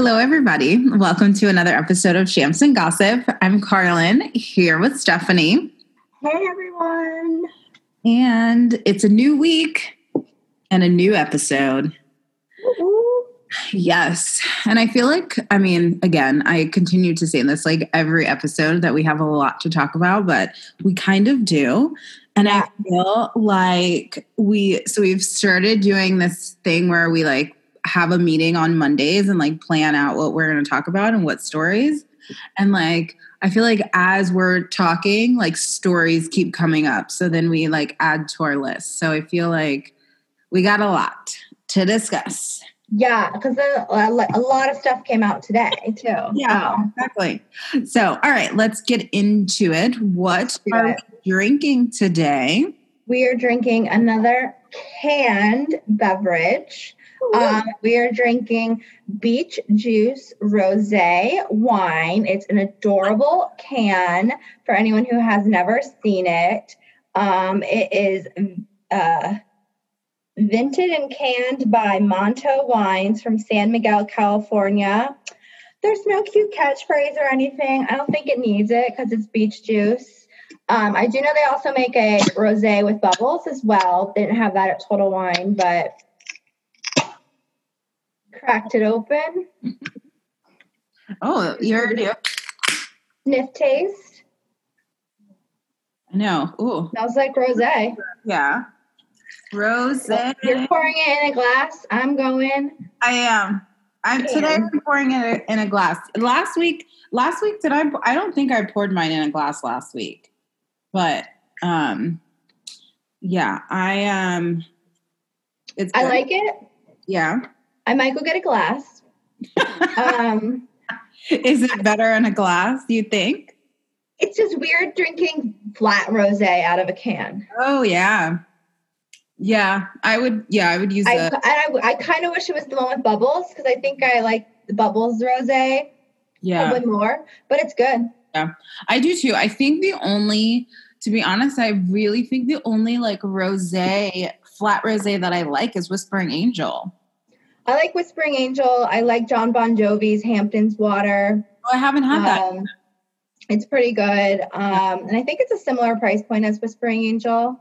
Hello, everybody. Welcome to another episode of Shams and Gossip. I'm Carlin, here with Stephanie. Hey, everyone. And it's a new week and a new episode. Woo-hoo. Yes. And I feel like, I mean, again, I continue to say this like every episode that we have a lot to talk about, but we kind of do. And I feel like we've started doing this thing where we like have a meeting on Mondays and like plan out what we're going to talk about and what stories. And like, I feel like as we're talking, like stories keep coming up. So then we like add to our list. So I feel like we got a lot to discuss. Yeah, because a lot of stuff came out today too. Yeah, exactly. So, all right, let's get into it. What are we drinking today? We are drinking another canned beverage. We are drinking Beach Juice Rosé wine. It's an adorable can for anyone who has never seen it. It is vinted and canned by Monto Wines from San Miguel, California. There's no cute catchphrase or anything. I don't think it needs it because it's beach juice. I do know they also make a rosé with bubbles as well. They didn't have that at Total Wine, but... Cracked it open. Oh, you already sniff taste. I know. Ooh. Smells like rosé. Yeah. Rosé. You're pouring it in a glass. I'm going. I am. Today I'm pouring it in a glass. Last week I don't think I poured mine in a glass last week. But yeah, it's good. I like it. Yeah. I might go get a glass. Is it better in a glass, do you think? It's just weird drinking flat rosé out of a can. Oh, yeah. I would use that. I kind of wish it was the one with bubbles because I think I like the bubbles rosé probably more, but it's good. Yeah, I do too. I think to be honest, I really think the only like rosé, flat rosé that I like is Whispering Angel. I like Whispering Angel. I like Jon Bon Jovi's Hamptons Water. Oh, I haven't had that. It's pretty good. And I think it's a similar price point as Whispering Angel.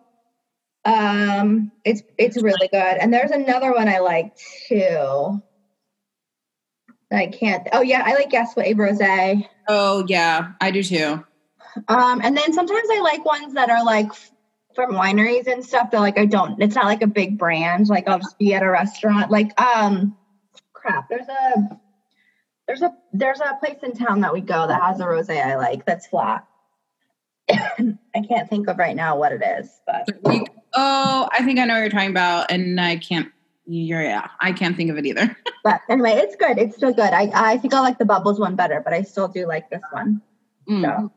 It's really good. And there's another one I like too. I can't. Oh, yeah. I like Guess What Rosé. Oh, yeah. I do too. And then sometimes I like ones that are like from wineries and stuff. They're like, it's not like a big brand. Like I'll just be at a restaurant. Like, crap. There's a place in town that we go that has a rosé I like that's flat. I can't think of right now what it is, but I think I know what you're talking about, and I can't think of it either. But anyway, it's good. It's still good. I think I like the bubbles one better, but I still do like this one. So.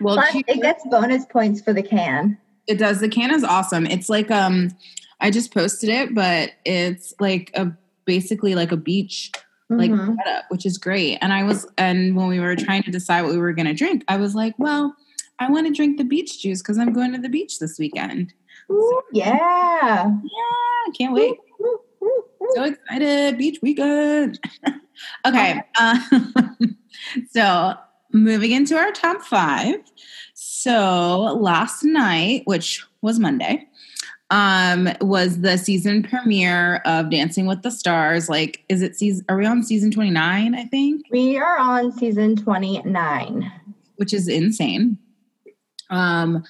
Well, it gets bonus points for the can. It does. The can is awesome. It's like, I just posted it, but it's like basically like a beach, like setup, which is great. And when we were trying to decide what we were going to drink, I was like, well, I want to drink the beach juice cause I'm going to the beach this weekend. Ooh, so, yeah. Yeah. Can't wait. So excited. Beach weekend. Okay. So moving into our top 5. So last night, which was Monday, was the season premiere of Dancing with the Stars. Like, are we on season 29, I think? We are on season 29. Which is insane. I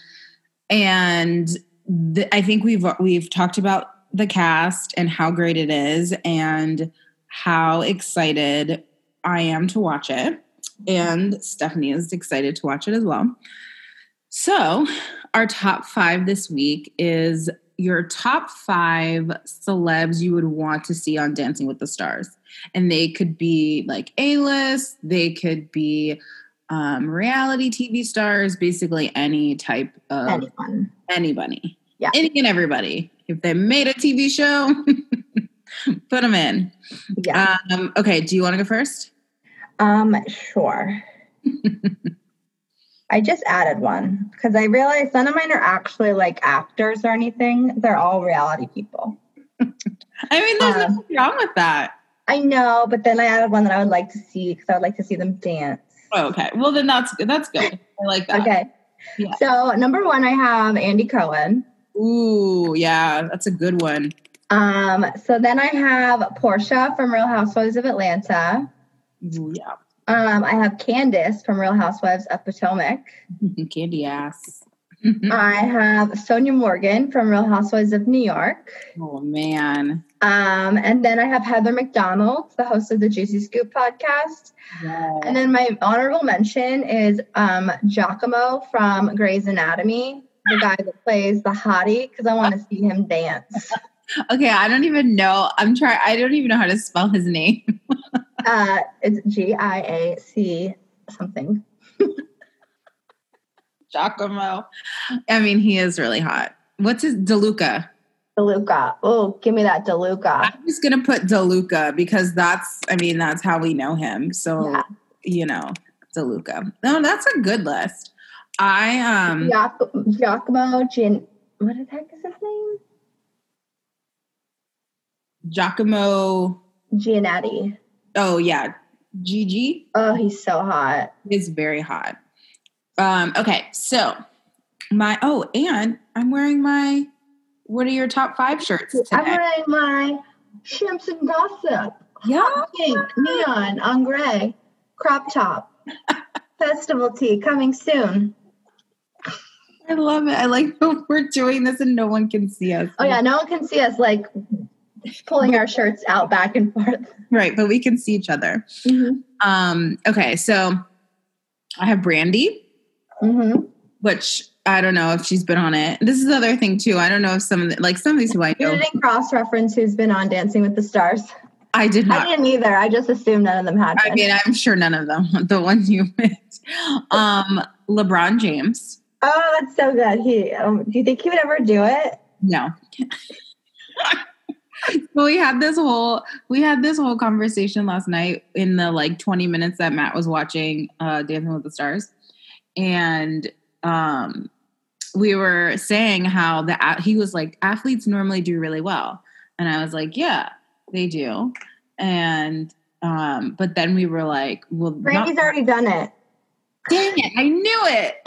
think we've talked about the cast and how great it is and how excited I am to watch it. And Stephanie is excited to watch it as well. So our top 5 this week is your top 5 celebs you would want to see on Dancing with the Stars. And they could be like A-list, they could be reality TV stars, basically any type of... Anybody. Yeah. Any and everybody. If they made a TV show, put them in. Yeah. Okay, do you want to go first? Sure. I just added one because I realized none of mine are actually like actors or anything. They're all reality people. I mean, there's nothing wrong with that. I know, but then I added one that I would like to see because I would like to see them dance. Oh, okay. Well, then that's good. That's good. I like that. Okay. Yeah. So, number one, I have Andy Cohen. Ooh, yeah. That's a good one. So then I have Portia from Real Housewives of Atlanta. Ooh, yeah. I have Candace from Real Housewives of Potomac. Candy ass. I have Sonia Morgan from Real Housewives of New York. Oh, man. And then I have Heather McDonald, the host of the Juicy Scoop podcast. Yes. And then my honorable mention is Giacomo from Grey's Anatomy, the guy that plays the hottie, because I want to see him dance. Okay, I don't even know. I don't even know how to spell his name. It's G-I-A-C something. Giacomo. I mean, he is really hot. What's his DeLuca? DeLuca. Oh, give me that DeLuca. I'm just gonna put DeLuca because that's how we know him. So yeah. You know, DeLuca. No, that's a good list. Giacomo Gin. What the heck is his name? Giacomo Giannatti. Oh yeah, Gigi. Oh, he's so hot. He's very hot. Okay, so and I'm wearing my what are your top 5 shirts today? I'm wearing my Shams and Gossip. Yeah. Pink, neon on gray, crop top, festival tee coming soon. I love it. I like that we're doing this and no one can see us. Oh yeah, no one can see us like pulling our shirts out back and forth. Right, but we can see each other. Mm-hmm. Okay, so I have Brandy. Mm-hmm. Which I don't know if she's been on it. This is the other thing too. I don't know if some of these people I know. You didn't cross-reference who's been on Dancing with the Stars. I did not. I didn't either. I just assumed none of them had. I mean, I'm sure none of them. The ones you missed. LeBron James. Oh, that's so good. He. Do you think he would ever do it? No. So we had this whole conversation last night in the like 20 minutes that Matt was watching Dancing with the Stars. And we were saying how he was like, athletes normally do really well. And I was like, yeah, they do. And but then we were like, well, Brandy's already done it. Dang it, I knew it.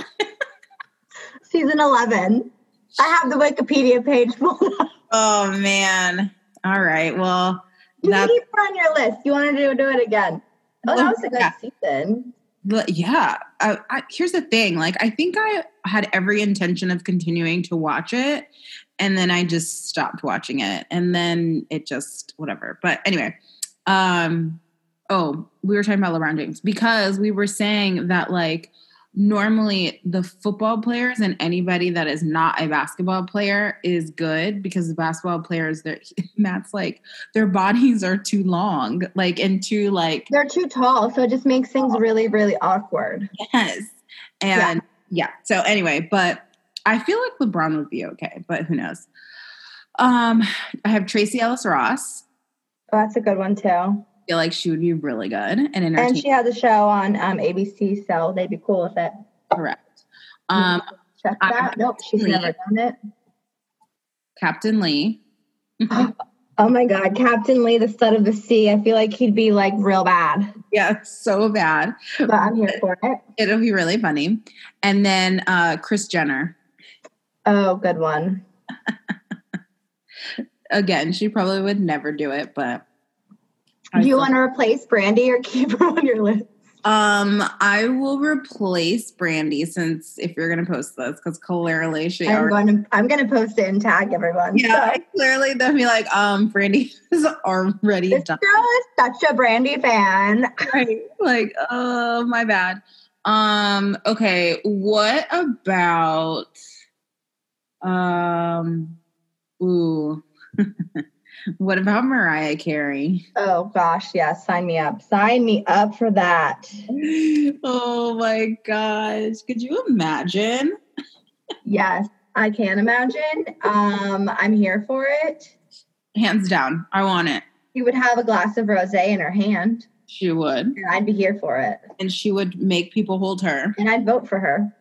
Season 11. I have the Wikipedia page pulled up. Oh man. All right. Well, you keep her on your list. You wanted to do it again. Oh, that was a good season. But yeah, here's the thing. Like, I think I had every intention of continuing to watch it, and then I just stopped watching it, and then it just whatever. But anyway, we were talking about LeBron James because we were saying that like normally the football players and anybody that is not a basketball player is good because the basketball players, Matt's like their bodies are too long, like and too like they're too tall, so it just makes things really, really awkward. Yes, and yeah. So anyway, but I feel like LeBron would be okay, but who knows? I have Tracee Ellis Ross. Oh, that's a good one too. Feel like she would be really good and entertaining. And she has a show on ABC, so they'd be cool with it. Correct. Check that. Nope, she's never done it. Captain Lee. Oh my God, Captain Lee, the stud of the sea. I feel like he'd be like real bad. Yeah, so bad. But I'm here for it. It'll be really funny. And then Kris Jenner. Oh, good one. Again, she probably would never do it, but. Do you want to replace Brandy or keep her on your list? I will replace Brandy since if you're going to post this, because clearly I'm going to post it and tag everyone. Yeah, so. Clearly they'll be like, Brandy is already done. This girl is such a Brandy fan. Right, like, oh, my bad. Okay, what about, ooh, what about Mariah Carey? Oh, gosh. Yeah. Sign me up. Sign me up for that. Oh, my gosh. Could you imagine? Yes, I can imagine. I'm here for it. Hands down. I want it. She would have a glass of rosé in her hand. She would. And I'd be here for it. And she would make people hold her. And I'd vote for her.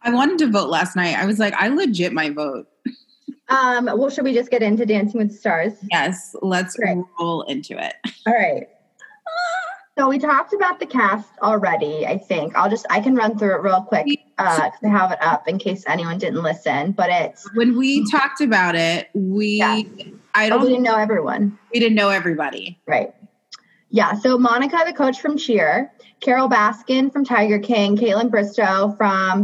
I wanted to vote last night. I was like, I legit might vote. Well, should we just get into Dancing with the Stars? Yes, let's roll into it. All right. So we talked about the cast already, I think. I can run through it real quick because I have it up in case anyone didn't listen. But it's... When we talked about it, we didn't know everyone. We didn't know everybody. Right. Yeah, so Monica, the coach from Cheer, Carol Baskin from Tiger King, Caitlin Bristow from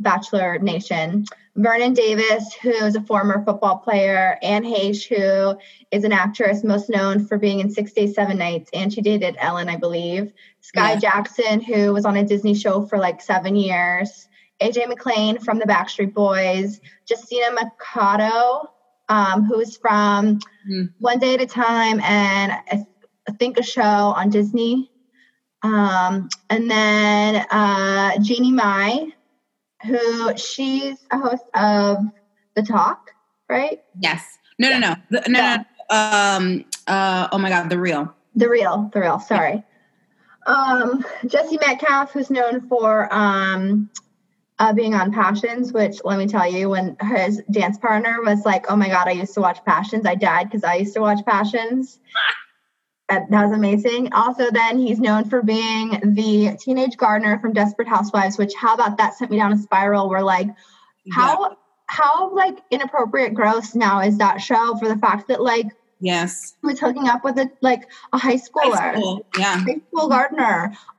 Bachelor Nation, Vernon Davis, who is a former football player, Anne Heche, who is an actress most known for being in 6 Days, 7 Nights, and she dated Ellen, I believe. Sky Jackson, who was on a Disney show for like 7 years. AJ McClain from the Backstreet Boys. Justina Mercado, who is from One Day at a Time and I think a show on Disney. And then Jeannie Mai, who she's a host of The Talk, right? Yes. Oh my God, The Real. Sorry. Yeah. Jesse Metcalf, who's known for being on Passions, which let me tell you, when his dance partner was like, "Oh my God, I used to watch Passions. I died because I used to watch Passions." That was amazing. Also, then he's known for being the teenage gardener from Desperate Housewives, which how about that sent me down a spiral where like how like inappropriate gross now is that show for the fact that like he was hooking up with a high school gardener.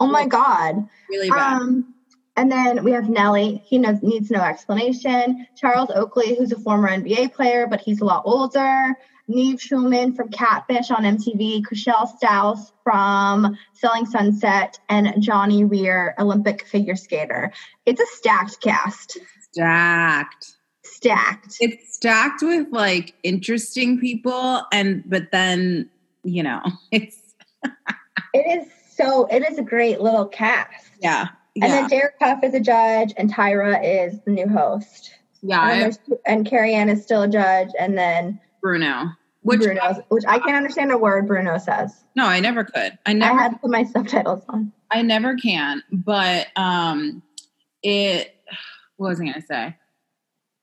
Oh my God. Really bad. And then we have Nelly. He needs no explanation. Charles Oakley, who's a former NBA player, but he's a lot older. Nev Schulman from Catfish on MTV, Chrishell Stause from Selling Sunset, and Johnny Weir, Olympic figure skater. It's a stacked cast. Stacked. It's stacked with like interesting people, but then it's. It is a great little cast. Yeah. Yeah. And then Derek Puff is a judge, and Tyra is the new host. Yeah. And Carrie Ann is still a judge, and then Bruno. Which I can't understand a word Bruno says. No, I never could. I had to put my subtitles on. I never can, but what was I going to say?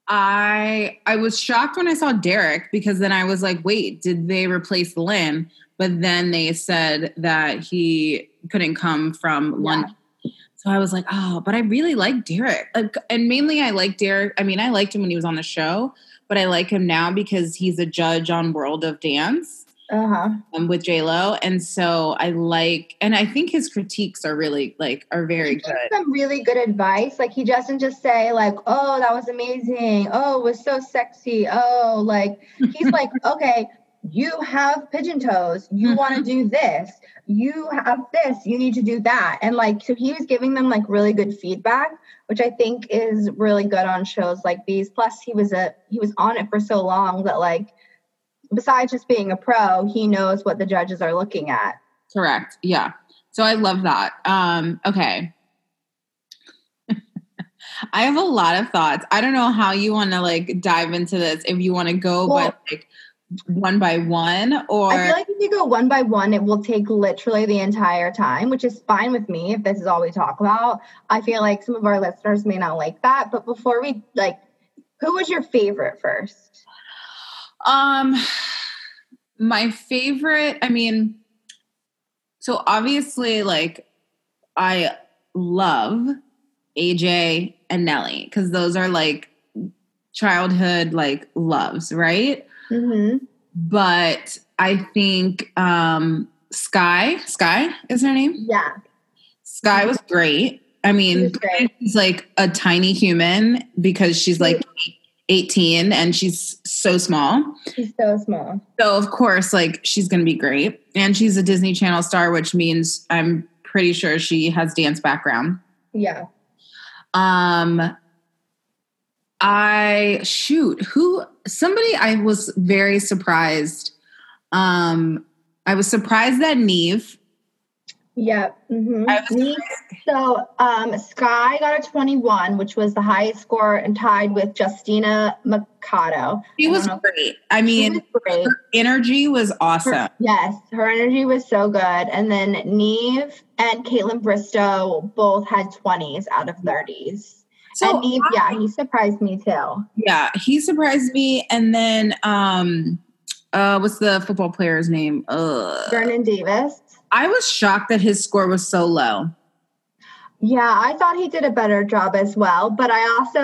I was shocked when I saw Derek because then I was like, wait, did they replace Lynn? But then they said that he couldn't come from London. So I was like, oh, but I really like Derek. And mainly I like Derek. I mean, I liked him when he was on the show, but I like him now because he's a judge on World of Dance with J-Lo. And so I think his critiques are really very good. He gives some really good advice. Like he doesn't just say like, oh, that was amazing. Oh, it was so sexy. Oh, like he's like, okay, you have pigeon toes. You want to do this. You have this. You need to do that. And like, so he was giving them like really good feedback, which I think is really good on shows like these. Plus, he was on it for so long that like, besides just being a pro, he knows what the judges are looking at. Correct. Yeah. So I love that. Okay. I have a lot of thoughts. I don't know how you want to like dive into this. If you want to go, one by one, or I feel like if you go one by one, it will take literally the entire time, which is fine with me if this is all we talk about. I feel like some of our listeners may not like that, but before we who was your favorite first? My favorite, I mean, so obviously like I love AJ and Nelly because those are like childhood like loves, right? Mm-hmm. But I think Sky is her name. Yeah. Sky was great. I mean, she's like a tiny human because she's like 18 and she's so small. So of course, like she's going to be great. And she's a Disney Channel star, which means I'm pretty sure she has dance background. Yeah. I was very surprised. I was surprised that Neve. Yeah. Mm-hmm. So Sky got a 21, which was the highest score and tied with Justina Mercado. She was great. I mean, her energy was awesome. Her energy was so good. And then Neve and Caitlin Bristow both had 20s out of 30s. So he surprised me too. Yeah, he surprised me. And then what's the football player's name? Vernon Davis. I was shocked that his score was so low. Yeah, I thought he did a better job as well. But I also,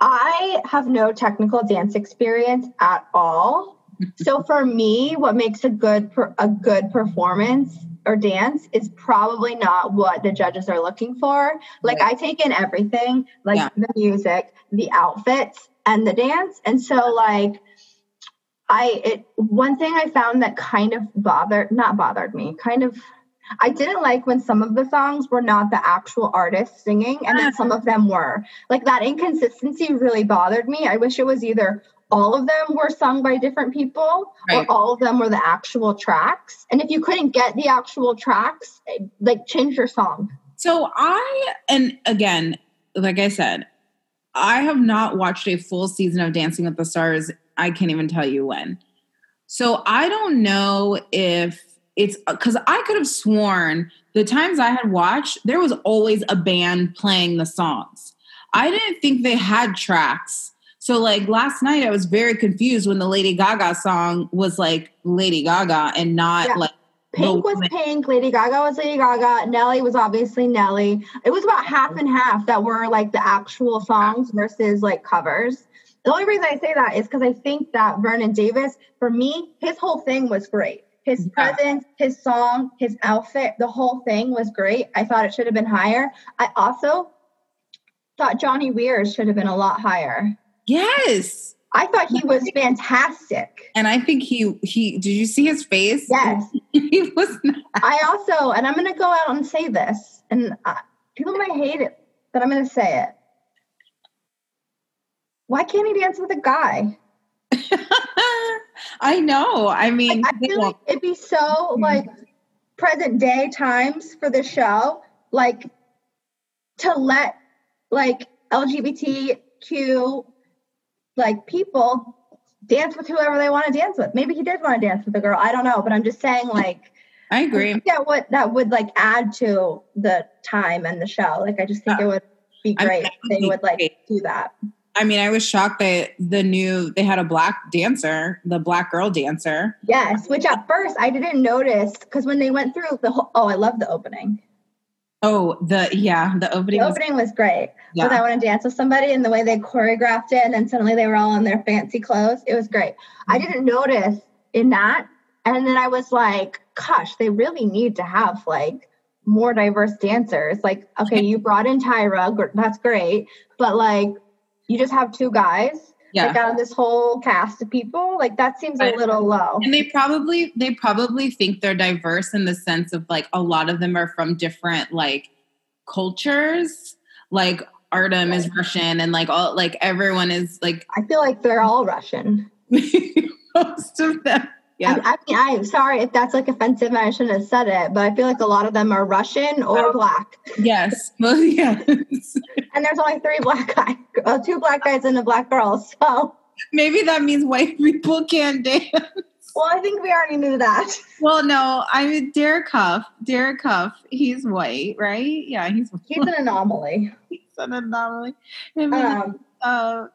I have no technical dance experience at all. So for me, what makes a good performance or dance is probably not what the judges are looking for. Like, I take in everything, like the music, the outfits, and the dance. And so, like, one thing I found that kind of I didn't like when some of the songs were not the actual artist singing, and then some of them were. Like, that inconsistency really bothered me. I wish it was either all of them were sung by different people or all of them were the actual tracks. And if you couldn't get the actual tracks, like, change your song. So and again, like I said, I have not watched a full season of Dancing with the Stars. I can't even tell you when. So I don't know if it's because I could have sworn the times I had watched, there was always a band playing the songs. I didn't think they had tracks. So, like, last night I was very confused when the Lady Gaga song was, like, Lady Gaga and not, like, Pink was Pink, Lady Gaga was Lady Gaga, Nelly was obviously Nelly. It was about half and half that were, like, the actual songs versus, like, covers. The only reason I say that is because I think that Vernon Davis, for me, his whole thing was great. His presence, his song, his outfit, the whole thing was great. I thought it should have been higher. I also thought Johnny Weir should have been a lot higher. Yes. I thought he was fantastic. And I think he did you see his face? Yes. He was not. I also, and I'm going to go out and say this, and people might hate it, but I'm going to say it. Why can't he dance with a guy? I know. I mean, like, I feel like it'd be so, like, present day times for the show, like, to let, like, LGBTQ, like, people dance with whoever they want to dance with. Maybe he did want to dance with a girl. I don't know, but I'm just saying, like, I agree. That would, like, add to the time and the show. Like, I just think it would be great if they would, like, do that. I mean, I was shocked that they had a black dancer, the black girl dancer. Yes, which at first I didn't notice because when they went through the whole, I love the opening. Oh, the opening. The opening was great. Yeah. When I Want to Dance with Somebody and the way they choreographed it, and then suddenly they were all in their fancy clothes. It was great. Mm-hmm. I didn't notice in that. And then I was like, gosh, they really need to have, like, more diverse dancers. Like, okay, you brought in Tyra. That's great. But, like, you just have two guys, like, out of this whole cast of people. Like, that seems a little low. And they probably think they're diverse in the sense of, like, a lot of them are from different, like, cultures. Like, Artem is Russian, and, like, all, like, everyone is, like, I feel like they're all Russian. Most of them. Yeah. I mean, I'm sorry if that's, like, offensive and I shouldn't have said it, but I feel like a lot of them are Russian or black. Yes. Well, yes. And there's only two black guys and a black girl. So maybe that means white people can't dance. Well, I think we already knew that. Well, no, I mean, Derek Puff, he's white, right? Yeah, he's white. He's an anomaly. But yeah, I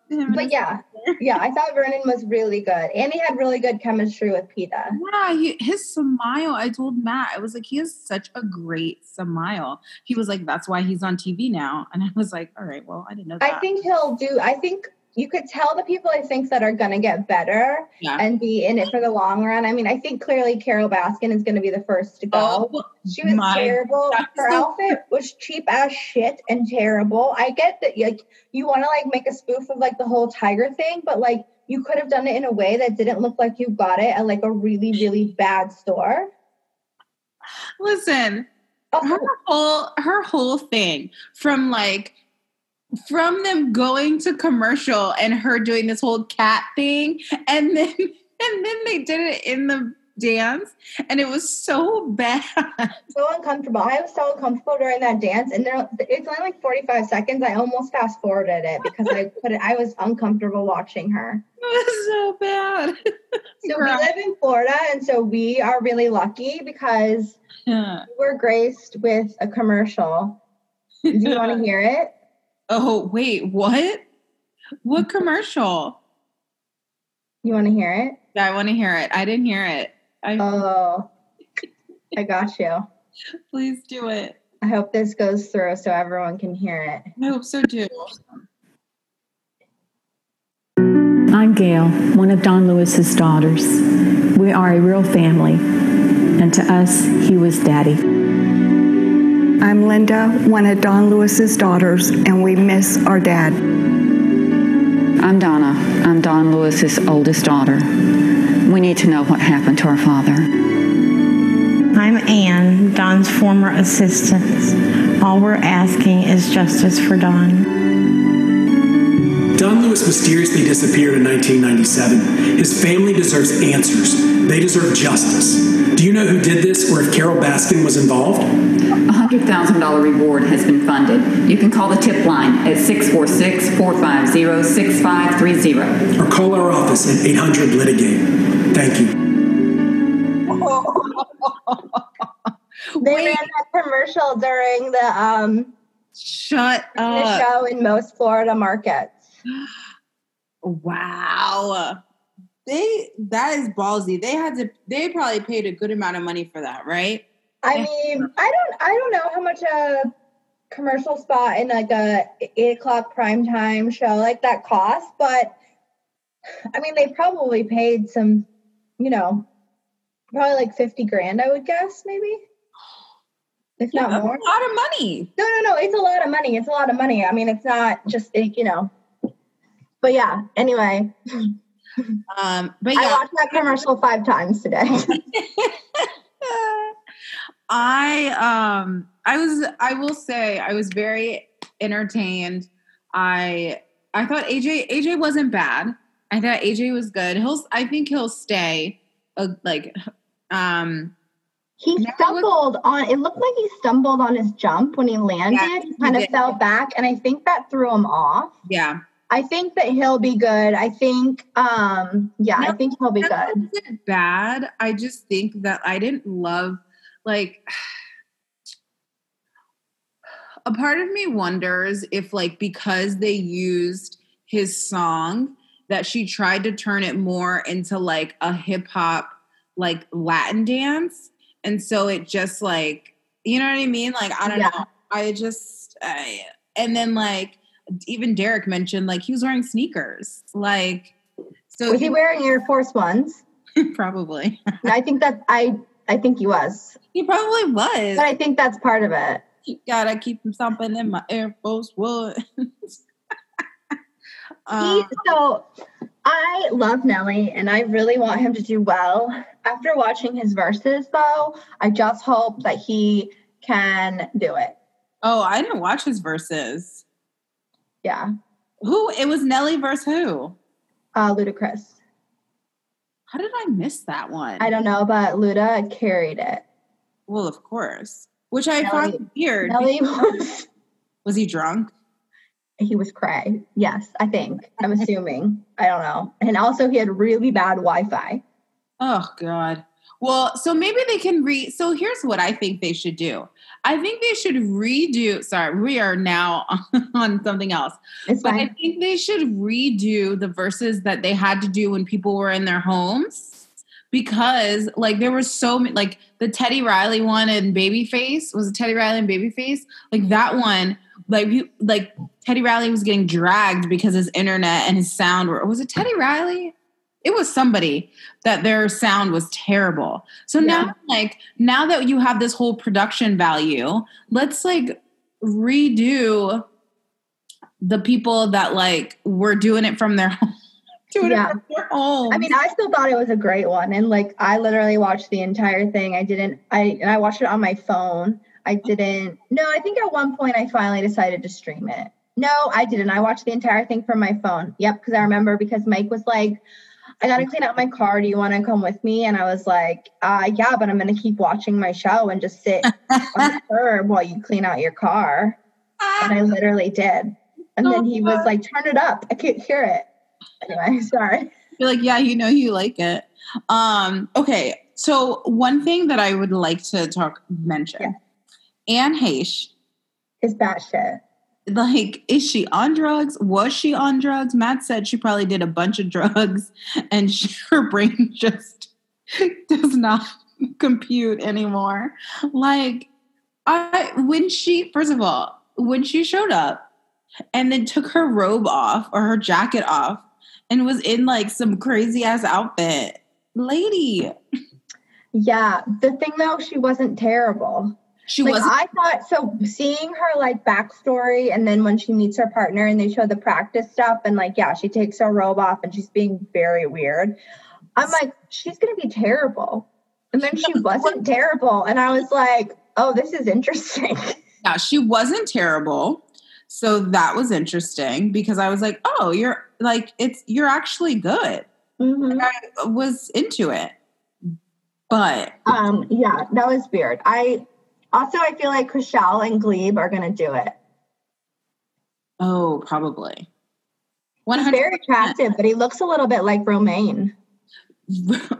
thought Vernon was really good, and he had really good chemistry with Pita. Yeah, his smile. I told Matt, I was like, he has such a great smile. He was like, that's why he's on TV now. And I was like, all right, well, I didn't know that. I think you could tell the people I think that are going to get better and be in it for the long run. I mean, I think clearly Carol Baskin is going to be the first to go. Oh, she was terrible. Her outfit was cheap as shit and terrible. I get that, like, you want to, like, make a spoof of, like, the whole tiger thing, but, like, you could have done it in a way that didn't look like you got it at, like, a really, really bad store. Listen, her whole thing from, like, from them going to commercial and her doing this whole cat thing, and then they did it in the dance, and it was so bad. So uncomfortable. I was so uncomfortable during that dance, and there, it's only like 45 seconds. I almost fast forwarded it because I was uncomfortable watching her. It was so bad. So we live in Florida, and so we are really lucky because we're graced with a commercial. Do you want to hear it? Oh, wait, what? What commercial? You want to hear it? Yeah, I want to hear it. I didn't hear it. I got you. Please do it. I hope this goes through so everyone can hear it. I hope so too. I'm Gail, one of Don Lewis's daughters. We are a real family, and to us, he was daddy. I'm Linda, one of Don Lewis's daughters, and we miss our dad. I'm Donna. I'm Don Lewis's oldest daughter. We need to know what happened to our father. I'm Anne, Don's former assistant. All we're asking is justice for Don. Don Lewis mysteriously disappeared in 1997. His family deserves answers. They deserve justice. Do you know who did this or if Carol Baskin was involved? $100,000 reward has been funded. You can call the tip line at 646-450-6530. Or call our office at 800-LITIGATE. Thank you. They ran that commercial during the show in most Florida markets. Wow. That is ballsy. They probably paid a good amount of money for that, right? I mean, I don't know how much a commercial spot in like a 8 o'clock primetime show like that costs, but I mean, they probably paid some, probably like $50,000, I would guess, maybe. If not more. A lot of money. No. It's a lot of money. I mean, it's not just, but yeah, anyway. But yeah. I watched that commercial 5 times today. I was very entertained. I thought AJ wasn't bad. I thought AJ was good. I think he'll stay. It looked like he stumbled on his jump when he landed. Yeah, he kind of fell back, and I think that threw him off. Yeah. I think that he'll be good. I think he'll be good. That wasn't bad. I just think that I didn't love. Like, a part of me wonders if, like, because they used his song, that she tried to turn it more into, like, a hip-hop, like, Latin dance. And so it just, like, you know what I mean? Like, I don't know. And then, like, even Derek mentioned, like, he was wearing sneakers. Like, so. Was he wearing Air Force Ones? Probably. I think he was. He probably was. But I think that's part of it. You gotta keep him something in my Air Force Ones. So I love Nelly, and I really want him to do well. After watching his verses, though, I just hope that he can do it. Oh, I didn't watch his verses. Yeah. Who? It was Nelly versus who? Ludacris. How did I miss that one? I don't know, but Luda carried it. Well, of course. Which I found weird. Nelly was he drunk? He was cray. Yes, I think. I'm assuming. I don't know. And also he had really bad Wi-Fi. Oh, God. Well, so maybe they can so here's what I think they should do. I think they should redo. Sorry, we are now on something else. It's fine. But I think they should redo the verses that they had to do when people were in their homes, because like there were so many, like the Teddy Riley one and Babyface was Teddy Riley and Babyface. Like that one, like Teddy Riley was getting dragged because his internet and his sound was it Teddy Riley? It was somebody that their sound was terrible. So now that you have this whole production value, let's like redo the people that like were doing it from their home. I mean, I still thought it was a great one. And like, I literally watched the entire thing. I watched it on my phone. I think at one point I finally decided to stream it. No, I didn't. I watched the entire thing from my phone. Yep. Because I remember because Mike was like, I got to clean out my car. Do you want to come with me? And I was like, yeah, but I'm going to keep watching my show and just sit on the curb while you clean out your car. And I literally did. And then he was like, turn it up. I can't hear it. Anyway, sorry. You're like, yeah, you know, you like it. Okay. So one thing that I would like to mention, yeah. Anne Heche is batshit. Like, is she on drugs? Was she on drugs? Matt said she probably did a bunch of drugs and her brain just does not compute anymore. Like, when she showed up and then took her robe off or her jacket off and was in like some crazy ass outfit, lady. Yeah. The thing though, she wasn't terrible. She was. I thought so. Seeing her like backstory, and then when she meets her partner, and they show the practice stuff, and like, yeah, she takes her robe off, and she's being very weird. I'm like, she's gonna be terrible, and then she wasn't terrible, and I was like, oh, this is interesting. Yeah, she wasn't terrible, so that was interesting because I was like, oh, you're like, you're actually good. Mm-hmm. Like, I was into it, but yeah, that was weird. Also, I feel like Chrishell and Glebe are going to do it. Oh, probably. 100%. He's very attractive, but he looks a little bit like Romaine.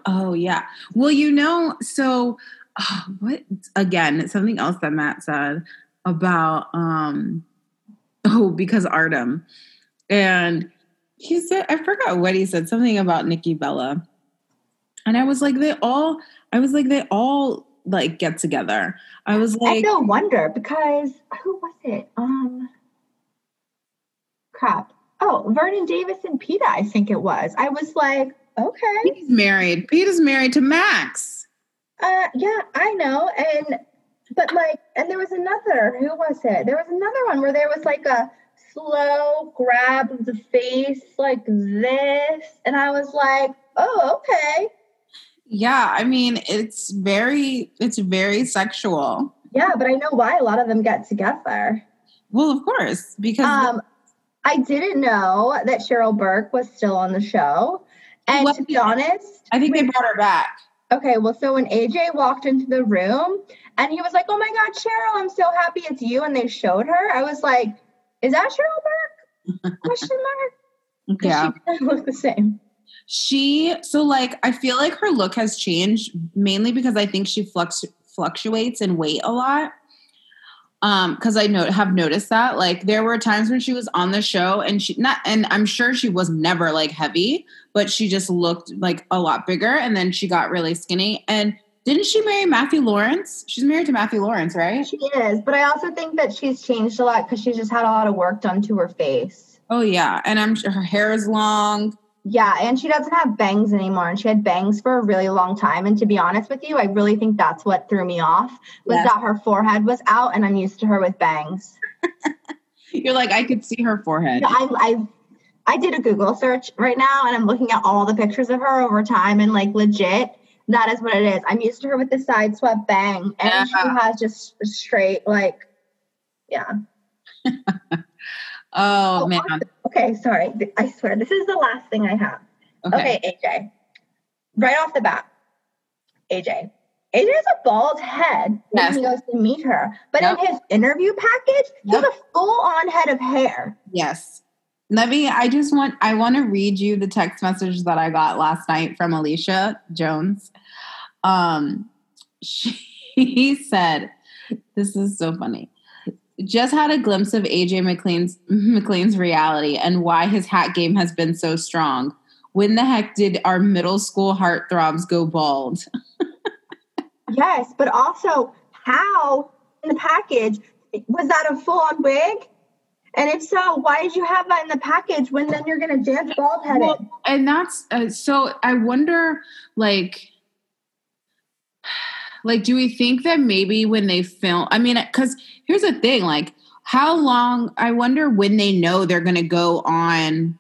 Oh, yeah. Well, you know, so something else that Matt said about, because Artem. And he said, I forgot what he said, something about Nikki Bella. And I was like, they all like get together. I was like, I no wonder because who was it? Vernon Davis and Peta, I think it was. I was like, okay, he's married. Peta's married to Max. Yeah, I know. And there was another. Who was it? There was another one where there was like a slow grab of the face like this, and I was like, oh, okay. Yeah, I mean, it's very sexual. Yeah, but I know why a lot of them get together. Well, of course, because... I didn't know that Cheryl Burke was still on the show. And to be honest... I think they brought her back. Okay, well, so when AJ walked into the room, and he was like, oh my God, Cheryl, I'm so happy it's you, and they showed her, I was like, is that Cheryl Burke? Question mark? Yeah. She kind of looked the same. I feel like her look has changed mainly because I think she fluctuates in weight a lot. Because I have noticed that like there were times when she was on the show and I'm sure she was never like heavy, but she just looked like a lot bigger and then she got really skinny. And didn't she marry Matthew Lawrence? She's married to Matthew Lawrence, right? She is, but I also think that she's changed a lot because she's just had a lot of work done to her face. Oh yeah, and I'm sure her hair is long. Yeah, and she doesn't have bangs anymore, and she had bangs for a really long time. And to be honest with you, I really think that's what threw me off was that her forehead was out, and I'm used to her with bangs. You're like, I could see her forehead. I did a Google search right now, and I'm looking at all the pictures of her over time, and like legit, that is what it is. I'm used to her with the side swept bang, and she has just straight like, yeah. Oh, man. Also, okay, sorry. I swear, this is the last thing I have. Okay, AJ. Right off the bat, AJ. AJ has a bald head when he goes to meet her. But in his interview package, he has a full-on head of hair. Yes. Nevy, I want to read you the text message that I got last night from Alicia Jones. She said, this is so funny. Just had a glimpse of AJ McClain's reality and why his hat game has been so strong. When the heck did our middle school heartthrobs go bald? Yes, but also how in the package was that a full-on wig? And if so, why did you have that in the package when then you're going to dance bald-headed? Well, and that's so I wonder, like. Like, do we think that maybe when they film, I mean, because here's the thing, like, how long, I wonder when they know they're going to go on.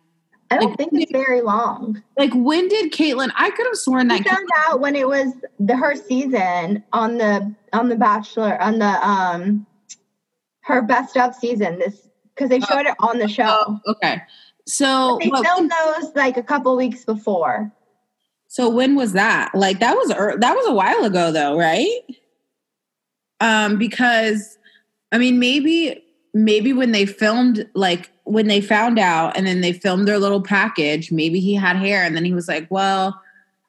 I don't think it's very long. Like, when did Caitlin, I could have sworn that. We found out when it was her season on the Bachelor, on the, her best of season, this, because they showed it on the show. Oh, okay. So. But they filmed those, like, a couple weeks before. So when was that? Like, that was a while ago though, right? Because I mean, maybe when they filmed, like when they found out and then they filmed their little package, maybe he had hair and then he was like, well,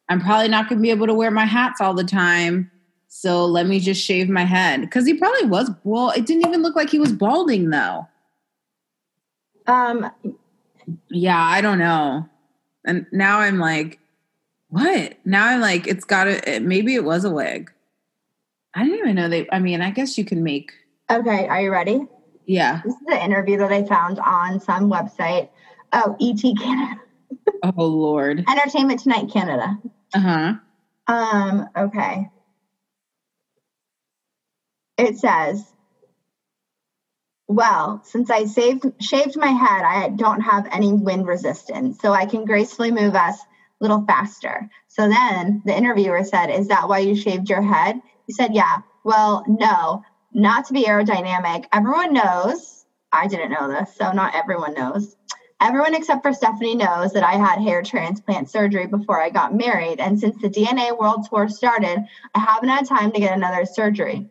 I'm probably not going to be able to wear my hats all the time. So let me just shave my head. Cause he probably was. Well, it didn't even look like he was balding though. Yeah, I don't know. And now I'm like, what? Now I'm like, it's gotta, maybe it was a wig. I didn't even know I guess you can make. Okay, are you ready? Yeah. This is the interview that I found on some website. Oh, ET Canada. Oh, Lord. Entertainment Tonight Canada. Uh-huh. Okay. It says, well, since I shaved my head, I don't have any wind resistance, so I can gracefully move us a little faster. So then the interviewer said, is that why you shaved your head? He said, yeah. Well, no, not to be aerodynamic. Everyone knows. I didn't know this, so not everyone knows. Everyone except for Stephanie knows that I had hair transplant surgery before I got married, and since the DNA World Tour started, I haven't had time to get another surgery.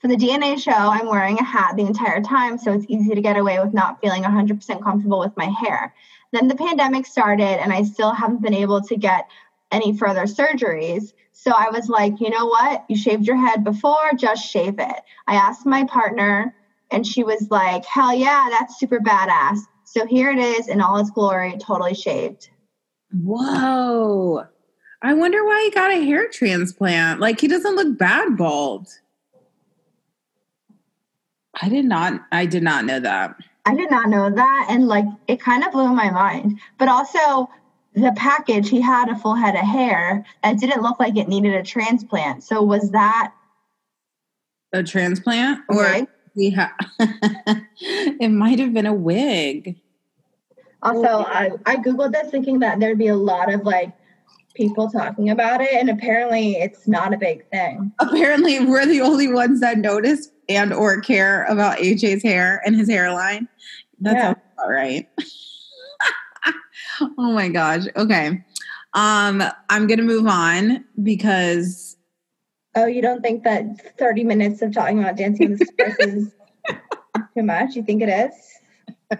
For the DNA show, I'm wearing a hat the entire time, so it's easy to get away with not feeling 100% comfortable with my hair. Then the pandemic started, and I still haven't been able to get any further surgeries. So I was like, you know what? You shaved your head before, just shave it. I asked my partner, and she was like, hell yeah, that's super badass. So here it is in all its glory, totally shaved. Whoa. I wonder why he got a hair transplant. Like, he doesn't look bad bald. I did not know that. I did not know that. And like, it kind of blew my mind, but also the package, he had a full head of hair that didn't look like it needed a transplant. So was that a transplant or it might've been a wig. Also, I Googled this thinking that there'd be a lot of like people talking about it. And apparently it's not a big thing. Apparently we're the only ones that notice and or care about AJ's hair and his hairline. That's all right. Oh my gosh. Okay. I'm going to move on because. Oh, you don't think that 30 minutes of talking about Dancing with the Stars is too much? You think it is?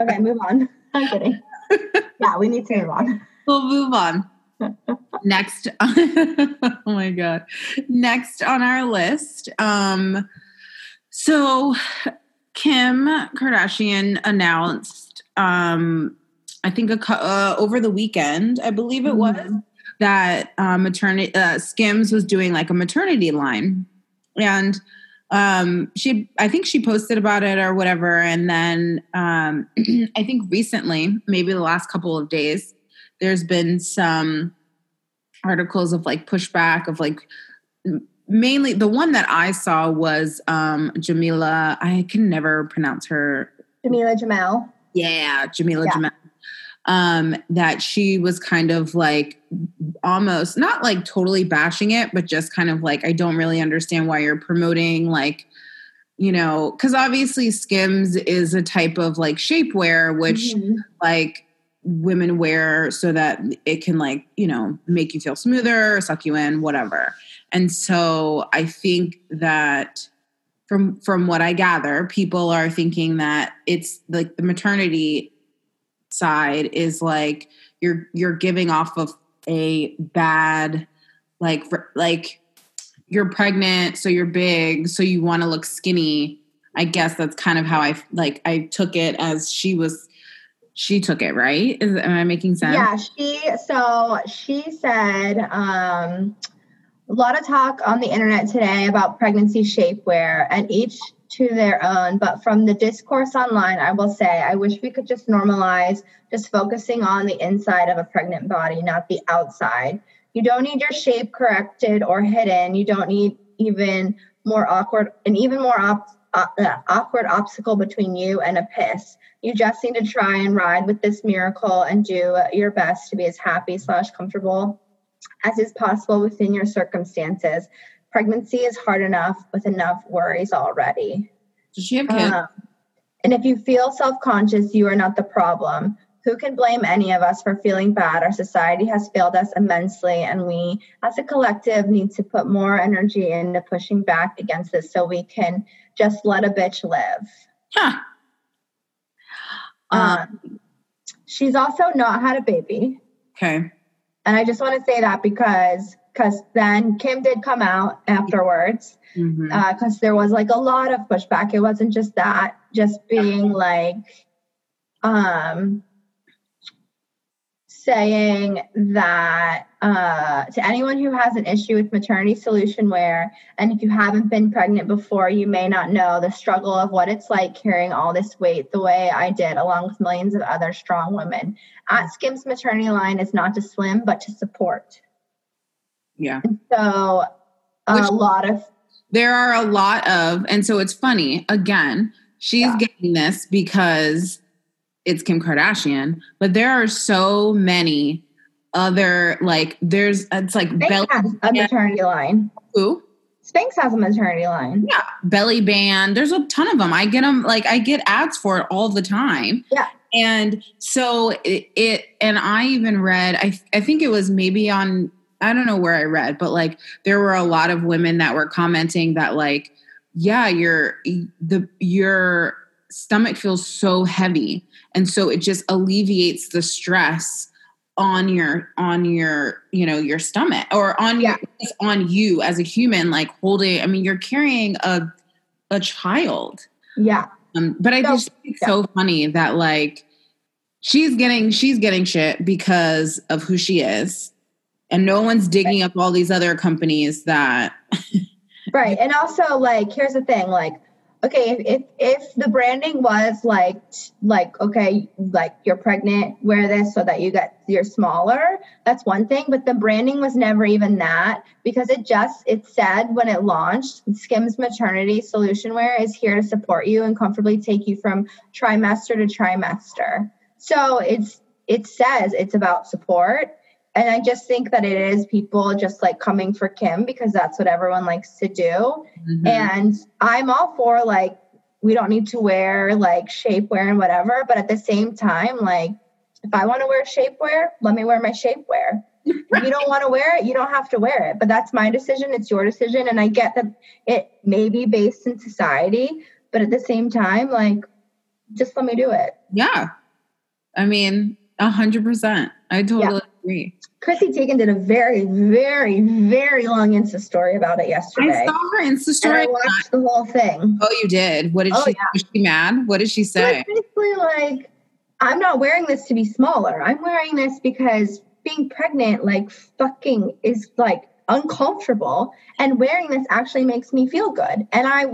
Okay, move on. I'm kidding. Yeah, we need to move on. We'll move on. Next. Oh my God. Next on our list. So Kim Kardashian announced, I think over the weekend, I believe it was, that Skims was doing like a maternity line. And she posted about it or whatever. And then I think recently, maybe the last couple of days, there's been some articles of like pushback of like, mainly the one that I saw was Jameela. I can never pronounce her. Jameela Jamil. Yeah, Jameela Jamil. That she was kind of like almost not like totally bashing it, but just kind of like, I don't really understand why you're promoting like, you know, because obviously Skims is a type of like shapewear, which like women wear so that it can like, you know, make you feel smoother, suck you in, whatever. And so I think that from what I gather, people are thinking that it's like the maternity side is like you're giving off of a bad like you're pregnant, so you're big, so you want to look skinny. I guess that's kind of how I took it as she took it, right? Am I making sense? Yeah, she said a lot of talk on the internet today about pregnancy shapewear and each to their own, but from the discourse online, I will say, I wish we could just normalize just focusing on the inside of a pregnant body, not the outside. You don't need your shape corrected or hidden. You don't need even more awkward obstacle between you and a piss. You just need to try and ride with this miracle and do your best to be as happy/comfortable as is possible within your circumstances. Pregnancy is hard enough with enough worries already. Does she have kids? And if you feel self-conscious, you are not the problem. Who can blame any of us for feeling bad? Our society has failed us immensely, and we as a collective need to put more energy into pushing back against this so we can just let a bitch live. Huh. She's also not had a baby. Okay. And I just want to say that because then Kim did come out afterwards because there was like a lot of pushback. It wasn't just that, just being like saying that to anyone who has an issue with maternity solution wear, and if you haven't been pregnant before, you may not know the struggle of what it's like carrying all this weight the way I did, along with millions of other strong women. At Skims maternity line is not to slim, but to support. Yeah. And so there are a lot of, and so it's funny, again, she's getting this because it's Kim Kardashian, but there are so many other, like, there's, it's like Spanx has a maternity line. Who? Spanx has a maternity line. Yeah. Belly band. There's a ton of them. I get them, like, I get ads for it all the time. Yeah. And so and I even read, I think it was maybe on, I don't know where I read, but like, there were a lot of women that were commenting that like, yeah, your stomach feels so heavy. And so it just alleviates the stress on your, you know, your stomach or on you as a human, like holding, I mean, you're carrying a child. Yeah. But I just think it's so funny that like, she's getting shit because of who she is, and no one's digging up all these other companies that. Right. And also like, here's the thing, like, okay, if the branding was like, okay, like you're pregnant, wear this so that you're smaller, that's one thing. But the branding was never even that, because it said when it launched, Skims Maternity Solution Wear is here to support you and comfortably take you from trimester to trimester. So it says it's about support. And I just think that it is people just like coming for Kim because that's what everyone likes to do. Mm-hmm. And I'm all for like, we don't need to wear like shapewear and whatever. But at the same time, like if I want to wear shapewear, let me wear my shapewear. Right. If you don't want to wear it, you don't have to wear it. But that's my decision. It's your decision. And I get that it may be based in society, but at the same time, like just let me do it. Yeah. I mean, 100%. I totally agree. Chrissy Teigen did a very, very, very long Insta story about it yesterday. I saw her Insta story. And I watched the whole thing. Oh, you did? What did she? Yeah. Was she mad? What did she say? It was basically like, I'm not wearing this to be smaller. I'm wearing this because being pregnant, like, fucking is like uncomfortable, and wearing this actually makes me feel good. And I've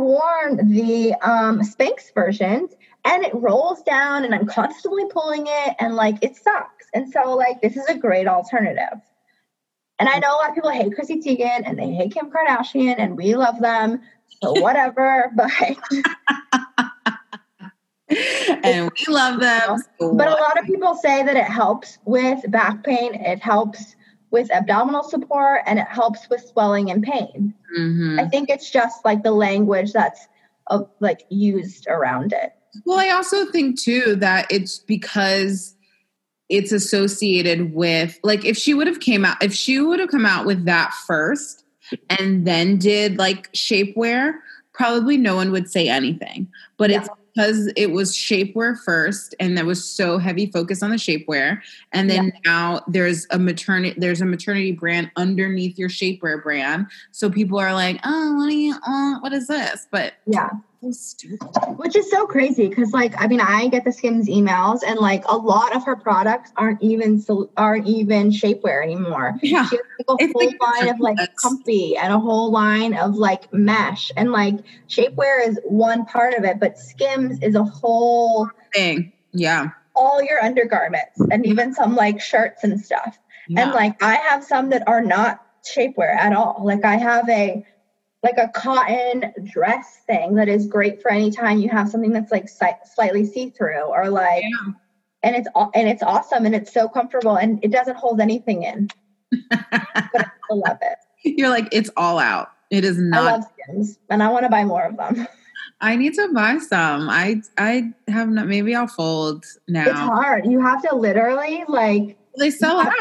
worn the Spanx versions, and it rolls down and I'm constantly pulling it and like it sucks. And so like this is a great alternative. And I know a lot of people hate Chrissy Teigen and they hate Kim Kardashian, and we love them, so whatever. And we love them. But a lot of people say that it helps with back pain, it helps with abdominal support, and it helps with swelling and pain. Mm-hmm. I think it's just like the language that's like used around it. Well, I also think too that it's because it's associated with like, if she would have come out with that first and then did like shapewear, probably no one would say anything. But it's because it was shapewear first, and there was so heavy focus on the shapewear, and then now there's a maternity brand underneath your shapewear brand, so people are like, oh, what is this? But which is so crazy, because like I mean I get the Skims emails, and like a lot of her products aren't even shapewear anymore. Yeah, she has like a whole line of like comfy and a whole line of like mesh, and like shapewear is one part of it, but Skims is a whole thing. Yeah, all your undergarments and even some like shirts and stuff. And like I have some that are not shapewear at all. Like I have a cotton dress thing that is great for any time you have something that's like slightly see-through or like, and it's awesome, and it's so comfortable, and it doesn't hold anything in, but I still love it. You're like, it's all out. It is not. I love Skims, and I want to buy more of them. I need to buy some. I have not. Maybe I'll fold now. It's hard. You have to literally like. They sell out.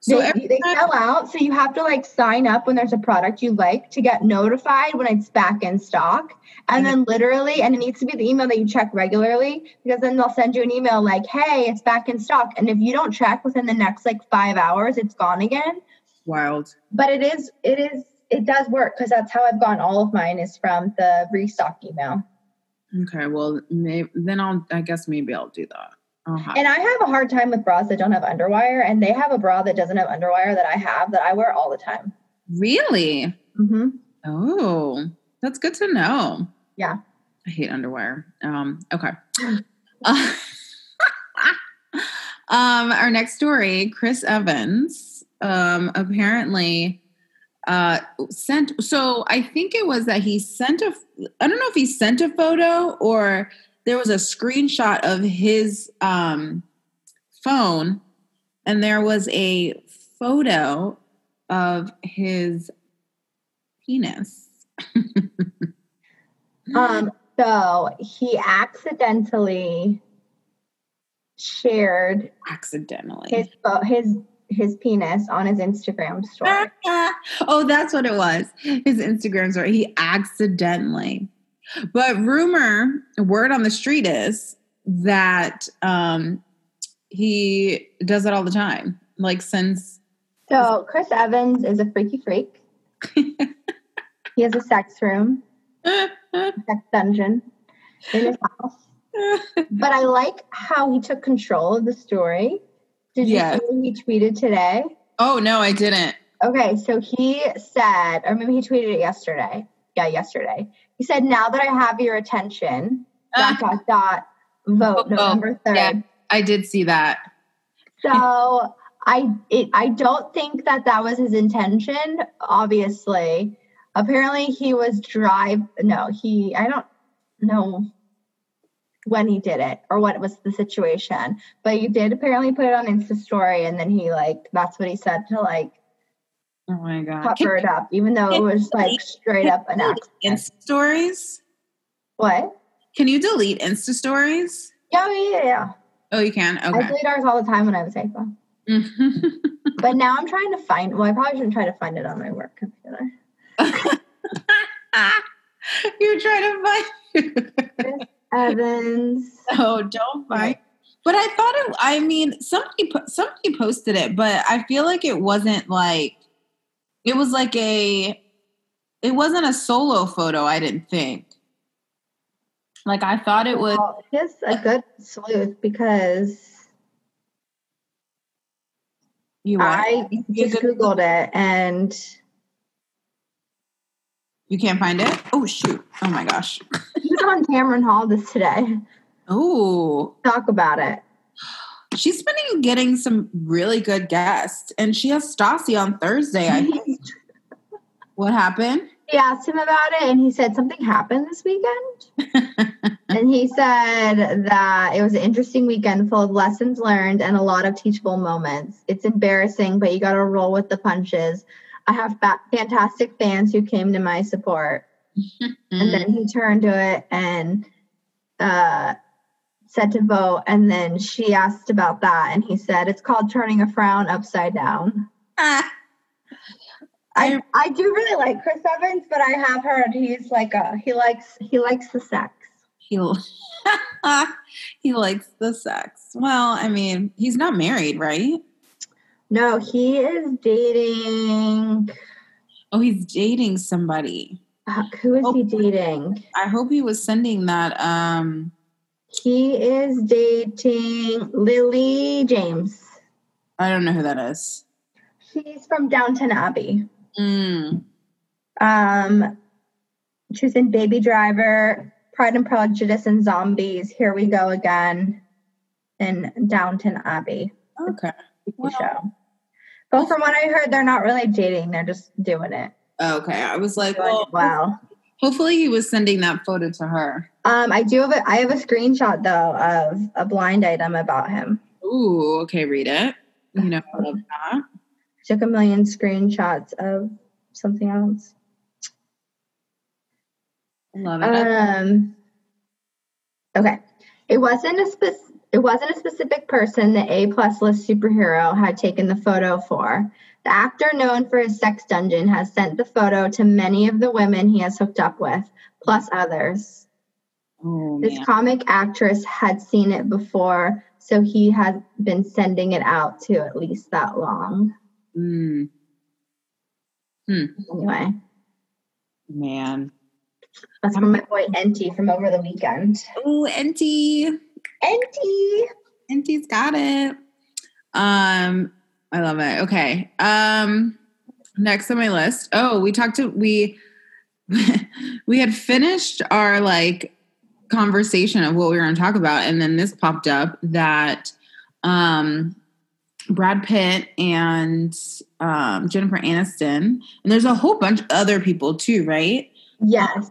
So they sell out. So you have to like sign up when there's a product you like to get notified when it's back in stock. And then literally, and it needs to be the email that you check regularly, because then they'll send you an email like, hey, it's back in stock. And if you don't check within the next like 5 hours, it's gone again. Wild. But it does work, because that's how I've gotten all of mine, is from the restock email. Okay. Well, maybe I'll do that. Uh-huh. And I have a hard time with bras that don't have underwire, and they have a bra that doesn't have underwire that I have that I wear all the time. Really? Mm-hmm. Oh, that's good to know. Yeah. I hate underwire. Okay. Our next story, Chris Evans, apparently sent, so I think it was that he sent a, I don't know if he sent a photo or there was a screenshot of his phone, and there was a photo of his penis. So he accidentally shared his penis on his Instagram story. Oh, that's what it was. His Instagram story. He accidentally. But rumor, word on the street is that he does it all the time. Like since... So Chris Evans is a freaky freak. He has a sex room, a sex dungeon in his house. But I like how he took control of the story. Did you see what he tweeted today? Oh, no, I didn't. Okay, so he said, or maybe he tweeted it yesterday. Yeah, yesterday. He said, now that I have your attention, ... vote November 3rd. Yeah, I did see that. So I don't think that was his intention, obviously. Apparently he was I don't know when he did it or what was the situation. But he did apparently put it on Insta story, and then he that's what he said to oh my God. Cover it up, even though it was straight up an accident. Insta stories? What? Can you delete Insta stories? Yeah. Oh, you can? Okay. I delete ours all the time when I have a iPhone. But now I'm trying to find, well, I probably shouldn't try to find it on my work computer. You're trying to find Chris Evans. Oh, don't find. But I thought somebody posted it, but I feel like it wasn't it wasn't a solo photo, I didn't think. I thought it was... Well, it's a good sleuth, because Googled it and... You can't find it? Oh, shoot. Oh, my gosh. He was on Tamron Hall this today. Oh. Talk about it. She's been getting some really good guests, and she has Stassi on Thursday, I think. What happened? He asked him about it, and he said something happened this weekend. And he said that it was an interesting weekend full of lessons learned and a lot of teachable moments. It's embarrassing, but you got to roll with the punches. I have fantastic fans who came to my support. And then he turned to it and said to vote, and then she asked about that, and he said it's called turning a frown upside down. I do really like Chris Evans, but I have heard he's he likes the sex. He likes the sex. Well, I mean, he's not married, right? No, he is dating. Oh, he's dating somebody. Who is he dating? I hope he was sending that. He is dating Lily James. I don't know who that is. She's from Downton Abbey. She was in Baby Driver, Pride and Prejudice, and Zombies. Here we go again, in Downton Abbey. Okay. Well, show. But from what I heard, they're not really dating. They're just doing it. Okay. I was like, wow. Hopefully he was sending that photo to her. I have a screenshot, though, of a blind item about him. Ooh, okay, read it. You know, I love that. Took a million screenshots of something else. Love it. Okay. It wasn't a specific person the A+ list superhero had taken the photo for. The actor, known for his sex dungeon, has sent the photo to many of the women he has hooked up with, plus others. Oh, this comic actress had seen it before, so he had been sending it out to at least that long. Mm. Hmm. Anyway. Man. That's from my boy Enty from over the weekend. Oh, Enty. Enty's got it. I love it. Okay. Next on my list. Oh, we had finished our like conversation of what we were going to talk about, and then this popped up that Brad Pitt and Jennifer Aniston, and there's a whole bunch of other people too, right? Yes.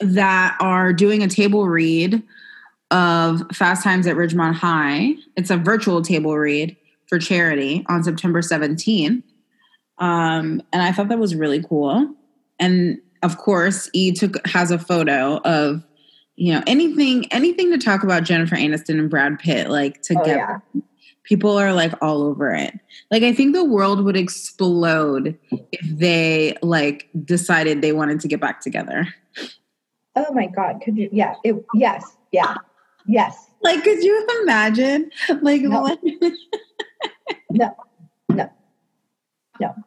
That are doing a table read of Fast Times at Ridgemont High. It's a virtual table read for charity on September 17th. And I thought that was really cool. And of course, has a photo of, you know, anything to talk about Jennifer Aniston and Brad Pitt, like together. Oh, yeah. People are like all over it. Like, I think the world would explode if they like decided they wanted to get back together. Oh my God. Could you? Yeah. Yes. Yeah. Yes. Like, could you imagine? Like, no. No.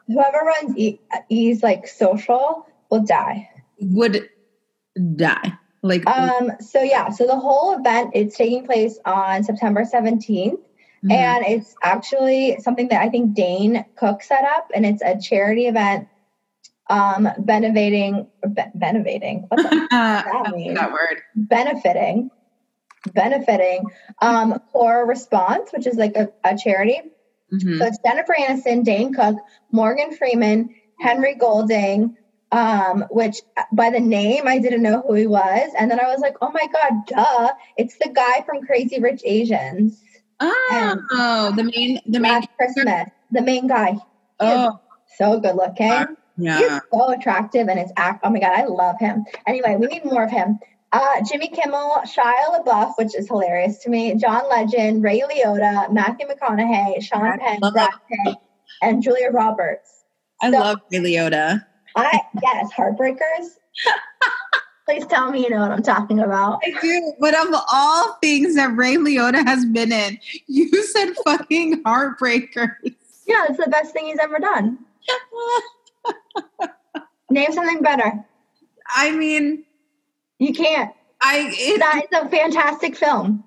Whoever runs E's like social will die. Would die. Like, so yeah. So the whole event, it's taking place on September 17th. Mm-hmm. And it's actually something that I think Dane Cook set up, and it's a charity event. Benefiting. What's that mean? That word. Benefiting. Core Response, which is like a charity. Mm-hmm. So it's Jennifer Aniston, Dane Cook, Morgan Freeman, Henry Golding. Which by the name I didn't know who he was, and then I was like, oh my God, duh! It's the guy from Crazy Rich Asians. Oh, the main Christmas, the main guy. Oh, so good looking. Yeah. He's so attractive, and his act. Oh my God, I love him. Anyway, we need more of him. Jimmy Kimmel, Shia LaBeouf, which is hilarious to me, John Legend, Ray Liotta, Matthew McConaughey, Sean Penn, Brad Pitt, and Julia Roberts. I love Ray Liotta. Yes, Heartbreakers. Please tell me you know what I'm talking about. I do, but of all things that Ray Liotta has been in, you said fucking Heartbreakers. Yeah, it's the best thing he's ever done. Name something better. I mean, you can't. It's a fantastic film.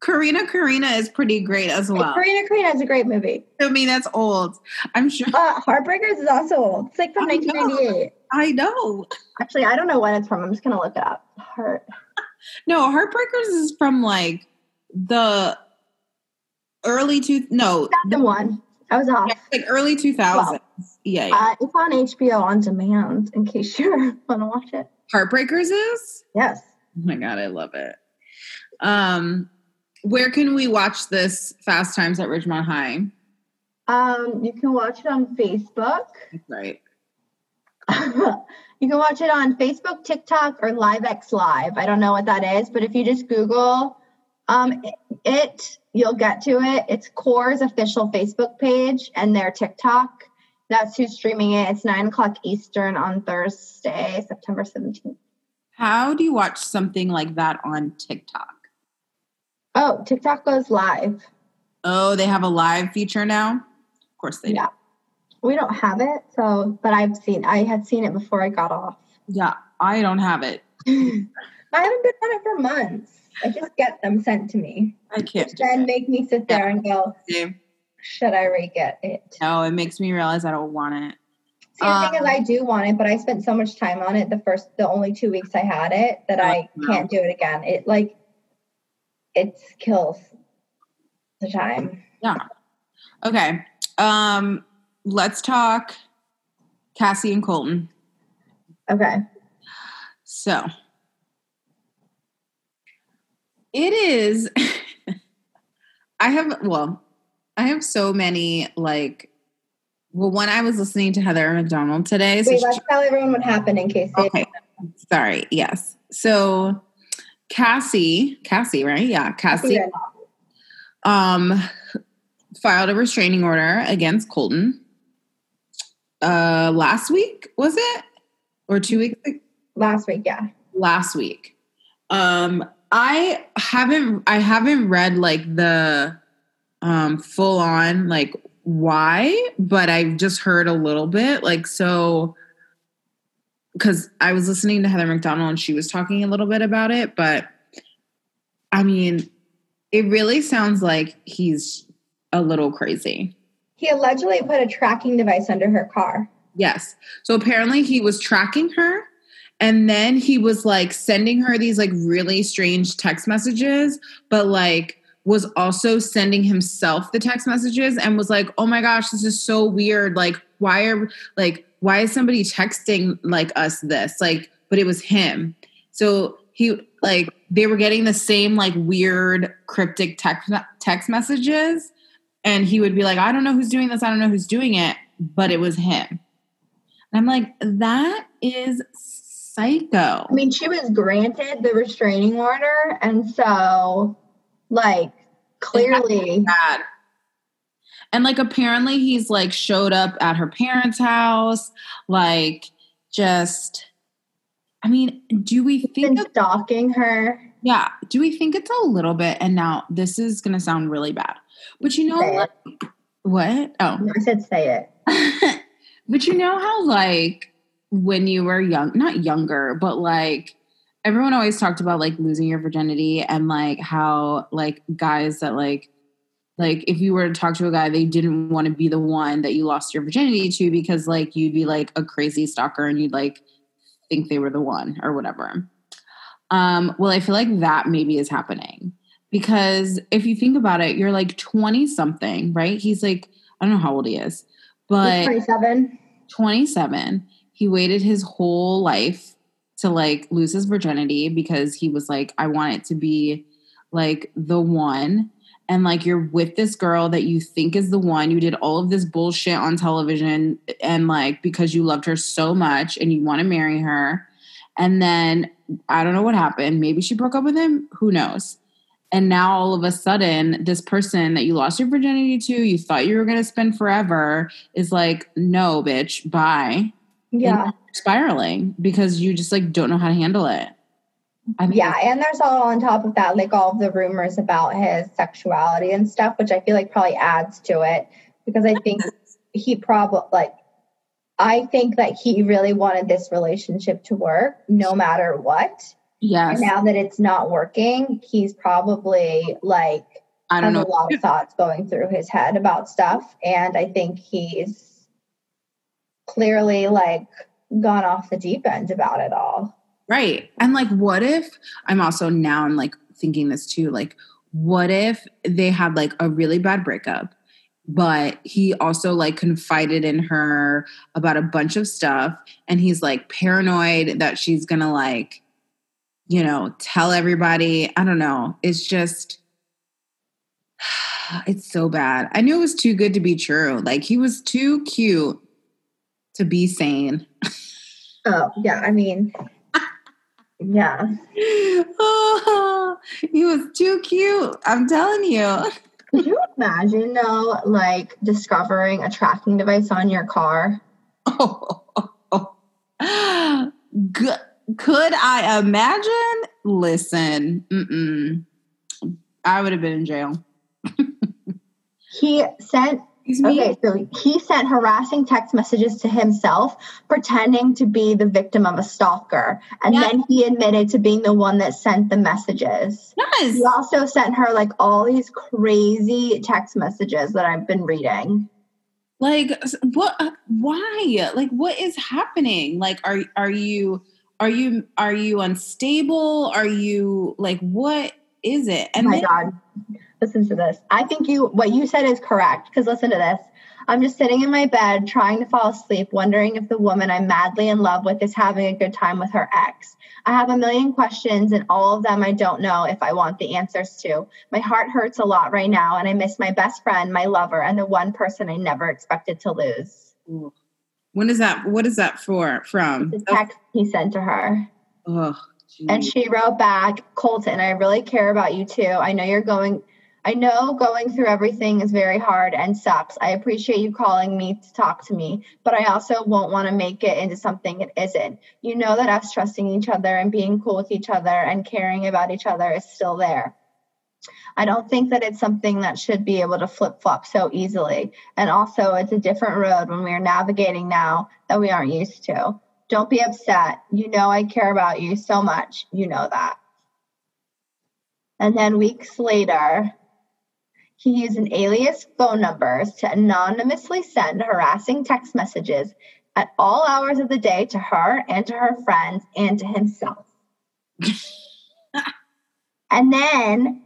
Karina is pretty great as well. Karina is a great movie. I mean, that's old. I'm sure. Heartbreakers is also old. It's like from 1998. I know. Actually, I don't know when it's from. I'm just going to look it up. No, Heartbreakers is from like the early two. No. That's the one. I was off. Yeah, like early 2000s. Well, yeah. It's on HBO on demand in case you want to watch it. Heartbreakers is? Yes. Oh my God, I love it. Where can we watch this Fast Times at Ridgemont High? You can watch it on Facebook. That's right. You can watch it on Facebook, TikTok, or LiveX Live. I don't know what that is, but if you just Google it, you'll get to it. It's Core's official Facebook page and their TikTok. That's who's streaming it. It's 9:00 Eastern on Thursday, September 17th. How do you watch something like that on TikTok? Oh, TikTok goes live. Oh, they have a live feature now? Of course they do. We don't have it, but I had seen it before I got off. Yeah, I don't have it. I haven't been on it for months. I just get them sent to me. I can't. Which then make me sit there and go, should I re-get it? No, it makes me realize I don't want it. See, the thing is, I do want it, but I spent so much time on it the only 2 weeks I had it that I can't do it again. It like. It kills the time. Yeah. Okay. Let's talk Cassie and Colton. Okay. So it is. I have so many like. Well, when I was listening to Heather McDonald today, let's tell everyone what happened in case. Okay. Sorry. Yes. So Cassie, right? Yeah. Cassie filed a restraining order against Colton last week, was it? Or 2 weeks ago? Last week, yeah. Last week. I haven't read like the full on like why, but I've just heard a little bit. Like, so because I was listening to Heather McDonald and she was talking a little bit about it, but I mean, it really sounds like he's a little crazy. He allegedly put a tracking device under her car. Yes. So apparently he was tracking her. And then he was, like, sending her these, like, really strange text messages, but, like, was also sending himself the text messages and was like, oh, my gosh, this is so weird. Like, why is somebody texting, like, us this? Like, but it was him. So he, like, they were getting the same, like, weird cryptic text messages. And he would be like, I don't know who's doing this. I don't know who's doing it. But it was him. And I'm like, that is psycho. I mean, she was granted the restraining order, and so, like, clearly bad. And, like, apparently he's, like, showed up at her parents' house, like, just, I mean, do we think stalking her? Yeah. Do we think it's a little bit, and now this is going to sound really bad, but you know, like, what? Oh. No, I said say it. But you know how, like, when you were young, not younger, but like everyone always talked about like losing your virginity and like how like guys that like if you were to talk to a guy, they didn't want to be the one that you lost your virginity to because like you'd be like a crazy stalker and you'd like think they were the one or whatever. Well, I feel like that maybe is happening because if you think about it, you're like 20 something, right? He's like, I don't know how old he is, but 27. He waited his whole life to, like, lose his virginity because he was like, I want it to be, like, the one. And, like, you're with this girl that you think is the one. You did all of this bullshit on television and, like, because you loved her so much and you want to marry her. And then I don't know what happened. Maybe she broke up with him. Who knows? And now all of a sudden, this person that you lost your virginity to, you thought you were going to spend forever, is like, no, bitch, bye. Yeah, spiraling because you just like don't know how to handle it. I mean, yeah, and there's all on top of that, like all of the rumors about his sexuality and stuff, which I feel like probably adds to it because I think he probably like I think that he really wanted this relationship to work no matter what. Yes. And now that it's not working, he's probably like I don't know a lot of thoughts going through his head about stuff, and I think he's clearly like gone off the deep end about it all. Right. And like, what if I'm like thinking this too, like what if they had like a really bad breakup, but he also like confided in her about a bunch of stuff. And he's like paranoid that she's going to like, you know, tell everybody. I don't know. It's just, it's so bad. I knew it was too good to be true. Like he was too cute to be sane. Oh, yeah. I mean, yeah. Oh, he was too cute. I'm telling you. Could you imagine, though, like, discovering a tracking device on your car? Oh. Could I imagine? Listen, I would have been in jail. He sent... Okay, so he sent harassing text messages to himself, pretending to be the victim of a stalker. And then he admitted to being the one that sent the messages. Yes. He also sent her, like, all these crazy text messages that I've been reading. Like, what? Why? Like, what is happening? Like, are you unstable? Are you, like, what is it? And oh, my God. Listen to this. I think what you said is correct, because listen to this. I'm just sitting in my bed trying to fall asleep, wondering if the woman I'm madly in love with is having a good time with her ex. I have a million questions, and all of them I don't know if I want the answers to. My heart hurts a lot right now, and I miss my best friend, my lover, and the one person I never expected to lose. Ooh. When is that? What is that for? From the text he sent to her. Oh, geez. And she wrote back, Colton, I really care about you too. I know going through everything is very hard and sucks. I appreciate you calling me to talk to me, but I also won't want to make it into something it isn't. You know that us trusting each other and being cool with each other and caring about each other is still there. I don't think that it's something that should be able to flip-flop so easily. And also, it's a different road when we're navigating now that we aren't used to. Don't be upset. You know I care about you so much. You know that. And then weeks later, he used an alias phone numbers to anonymously send harassing text messages at all hours of the day to her and to her friends and to himself. And then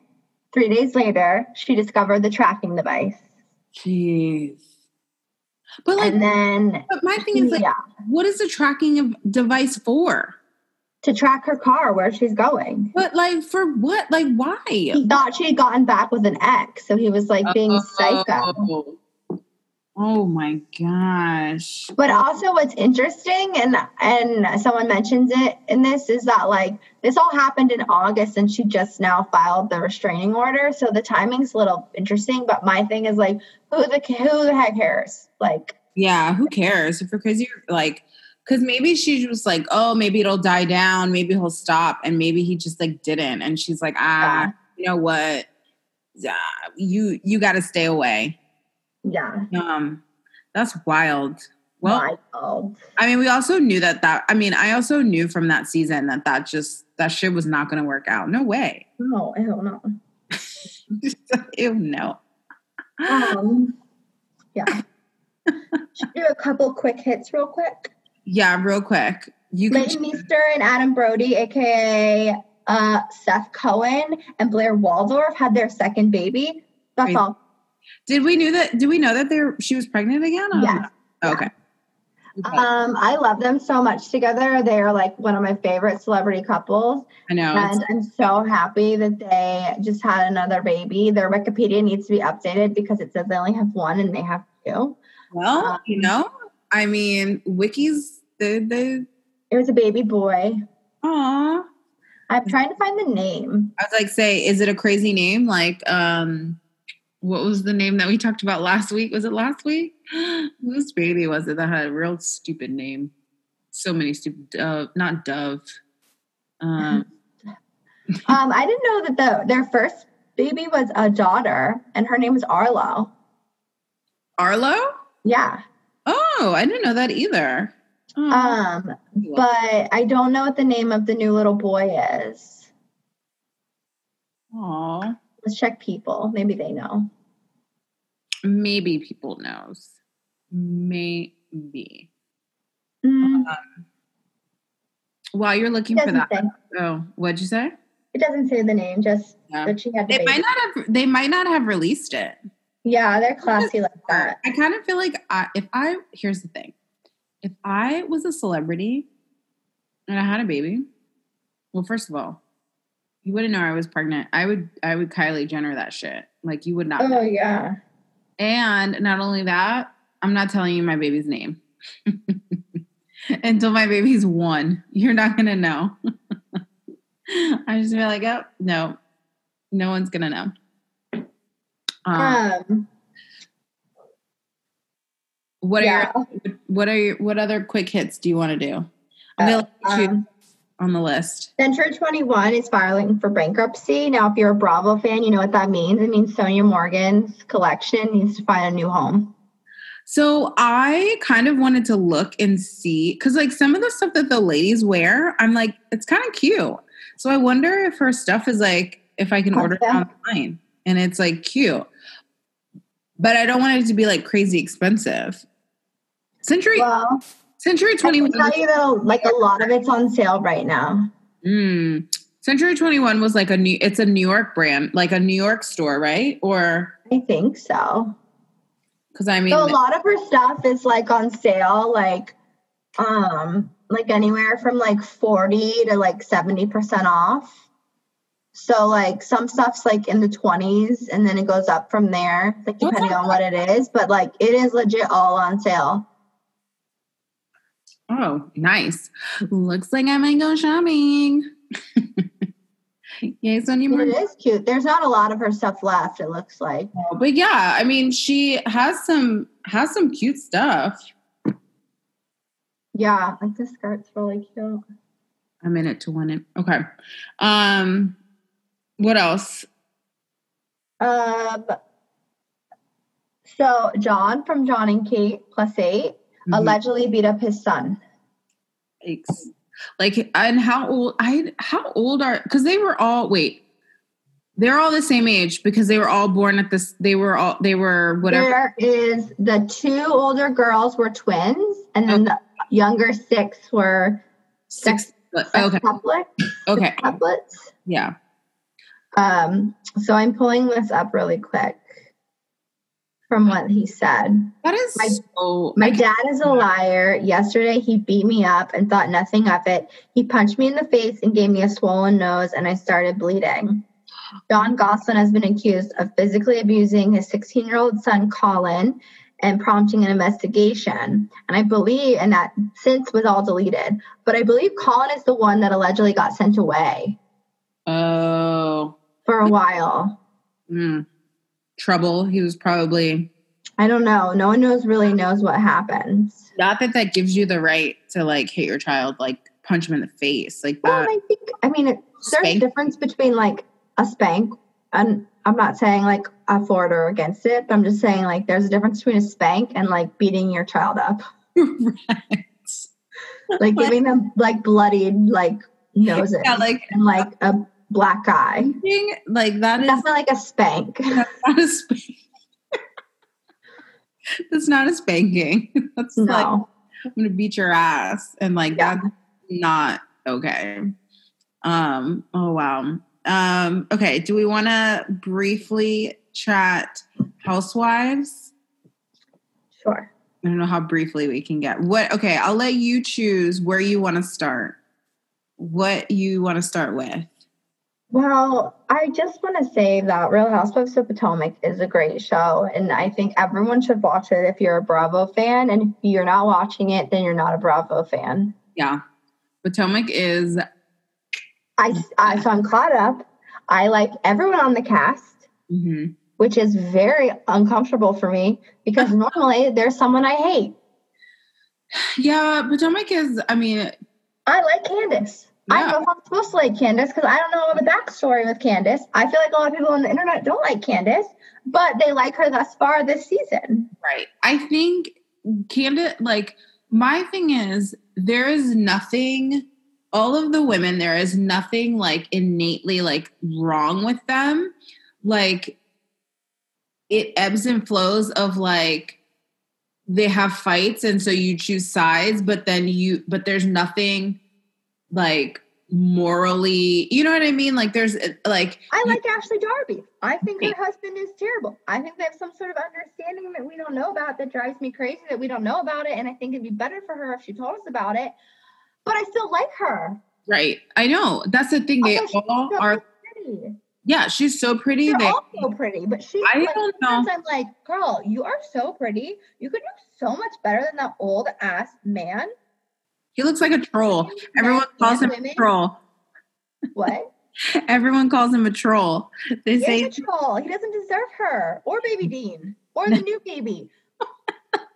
3 days later, she discovered the tracking device. Jeez. But like, and then, but my thing is like, yeah. What is the tracking device for? To track her car, where she's going. But like, for what? Like, why? He thought she had gotten back with an ex, so he was like being psycho. Oh my gosh. But also what's interesting, and someone mentions it in this, is that like this all happened in August and she just now filed the restraining order, so the timing's a little interesting. But my thing is like, who the heck cares? Like, yeah, who cares? Because you're like, because maybe she was like, oh, maybe it'll die down. Maybe he'll stop. And maybe he just like didn't. And she's like, yeah. You know what? Yeah, you got to stay away. Yeah. That's wild. Well, wild. I mean, we also knew I also knew from that season that shit was not going to work out. No way. No, I don't know. Ew, no. Yeah. Should we do a couple quick hits real quick? Yeah, real quick. Leighton Meester and Adam Brody, a.k.a. Seth Cohen and Blair Waldorf, had their second baby. That's crazy. All. Did we know that she was pregnant again? Yes. Oh, okay. Yeah. Okay. I love them so much together. They are like one of my favorite celebrity couples. I know. And I'm so happy that they just had another baby. Their Wikipedia needs to be updated because it says they only have one and they have two. Well, you know, I mean, wikis, it was a baby boy. Aw. I'm trying to find the name. I was like, is it a crazy name? Like, what was the name that we talked about last week? Was it last week? Whose baby was it that had a real stupid name? So many stupid, not Dove. I didn't know that their first baby was a daughter and her name was Arlo. Arlo? Yeah. Oh, I didn't know that either. Oh. But I don't know what the name of the new little boy is. Aww. Let's check people. Maybe they know. Maybe people knows. Maybe. While you're looking for that. Oh, what'd you say? It doesn't say the name, just that she had the baby. They might not have released it. Yeah, they're classy like that. I kind of feel like here's the thing. If I was a celebrity and I had a baby, well, first of all, you wouldn't know I was pregnant. I would Kylie Jenner that shit. Like, you would not. Oh, yeah. And not only that, I'm not telling you my baby's name. Until my baby's one. You're not going to know. I just feel like, oh, no. No one's going to know. What other quick hits do you want to do? I'm going to let you on the list. Century 21 is filing for bankruptcy. Now, if you're a Bravo fan, you know what that means. It means Sonia Morgan's collection needs to find a new home. So I kind of wanted to look and see, because like some of the stuff that the ladies wear, I'm like, it's kind of cute. So I wonder if her stuff is like, if I can order it online and it's like cute. But I don't want it to be like crazy expensive. Century 21. I can tell you though, like a lot of it's on sale right now. Century 21 was like it's a New York brand, like a New York store, right? Or I think so. Because I mean, so a lot of her stuff is like on sale, like anywhere from like 40 to like 70% off. So, like, some stuff's, like, in the 20s, and then it goes up from there, like, depending on what it is. But, like, it is legit all on sale. Oh, nice. Looks like I might go shopping. Yes, on your. It is cute. There's not a lot of her stuff left, it looks like. But yeah, I mean, she has some cute stuff. Yeah, like the skirt's really cute. I'm in it to win it. Okay. What else? So John from John and Kate +8 mm-hmm. allegedly beat up his son. Yikes. Like, and how old are, because they were all, wait, they're all the same age because they were all born at this, they were whatever. There is, the two older girls were twins, and then okay. the younger six were sextuplets. Yeah. So I'm pulling this up really quick from what he said. That is my dad is a liar. Yesterday he beat me up and thought nothing of it. He punched me in the face and gave me a swollen nose, and I started bleeding. John Goslin has been accused of physically abusing his 16-year-old son Colin and prompting an investigation. And I believe, and that since was all deleted, but I believe Colin is the one that allegedly got sent away. Oh. For a while. Mm. Trouble. He was probably, I don't know. No one really knows what happens. Not that that gives you the right to like hit your child, like punch him in the face, like that. Well, I think, I mean, there's a difference between like a spank, and I'm not saying like a for it or against it, but I'm just saying like there's a difference between a spank and like beating your child up, right? Like giving them like bloodied like noses, yeah, like, and like a black eye. Like that is definitely like a spank. That's not a spank. That's not a spanking. That's no. Like, I'm gonna beat your ass, and like yeah. That's not okay. Oh wow. Okay. Do we want to briefly chat Housewives? Sure. I don't know how briefly we can get. What? Okay. I'll let you choose where you want to start. What you want to start with. Well, I just want to say that Real Housewives of Potomac is a great show, and I think everyone should watch it if you're a Bravo fan, and if you're not watching it, then you're not a Bravo fan. Yeah. Potomac is... So I'm caught up. I like everyone on the cast, mm-hmm. which is very uncomfortable for me, because normally there's someone I hate. Yeah, Potomac is, I mean... I like Candace. Yeah. I don't know if I'm supposed to like Candace because I don't know all the backstory with Candace. I feel like a lot of people on the internet don't like Candace, but they like her thus far this season. Right. I think Candace, like, my thing is there is nothing, all of the women, there is nothing like innately like wrong with them. Like, it ebbs and flows of like, they have fights and so you choose sides, but there's nothing like morally, you know what I mean? Like there's like, I like Ashley Darby. I think her husband is terrible. I think they have some sort of understanding that we don't know about, that drives me crazy that we don't know about it. And I think it'd be better for her if she told us about it, but I still like her. Right. I know. That's the thing. They all are. Yeah. She's so pretty. They're all so pretty, but she, I don't know. I'm like, girl, you are so pretty. You could do so much better than that old ass man. He looks like a troll. Everyone calls him a troll. What? Everyone calls him a troll. They say he's a troll. He doesn't deserve her or Baby Dean or the new baby.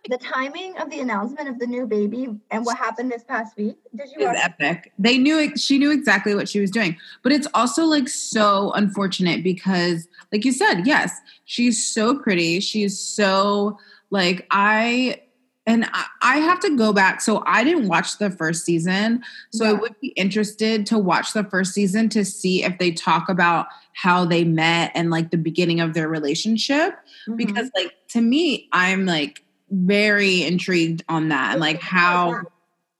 The timing of the announcement of the new baby and what happened this past week. Did you? It was epic. They knew it. She knew exactly what she was doing, but it's also like so unfortunate because, like you said, yes, she's so pretty. She's so like I have to go back. So I didn't watch the first season. So yeah. I would be interested to watch the first season to see if they talk about how they met and like the beginning of their relationship. Mm-hmm. Because like, to me, I'm like very intrigued on that. And like how,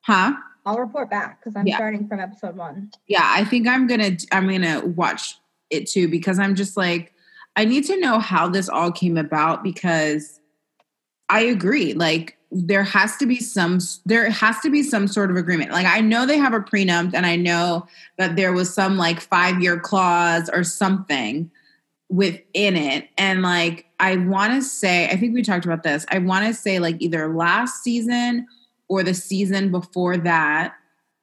huh? I'll report back. Cause I'm starting from episode 1. Yeah. I think I'm going to watch it too, because I'm just like, I need to know how this all came about, because I agree. Like, there has to be some sort of agreement. Like, I know they have a prenup, and I know that there was some like 5-year clause or something within it. And like, I want to say, I think we talked about this. I want to say like either last season or the season before that,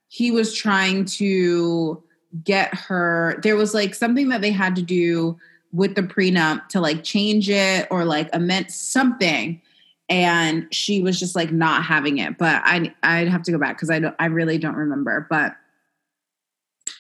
he was trying to get her. There was like something that they had to do with the prenup to like change it or like amend something. And she was just like not having it. But I'd have to go back because I really don't remember. But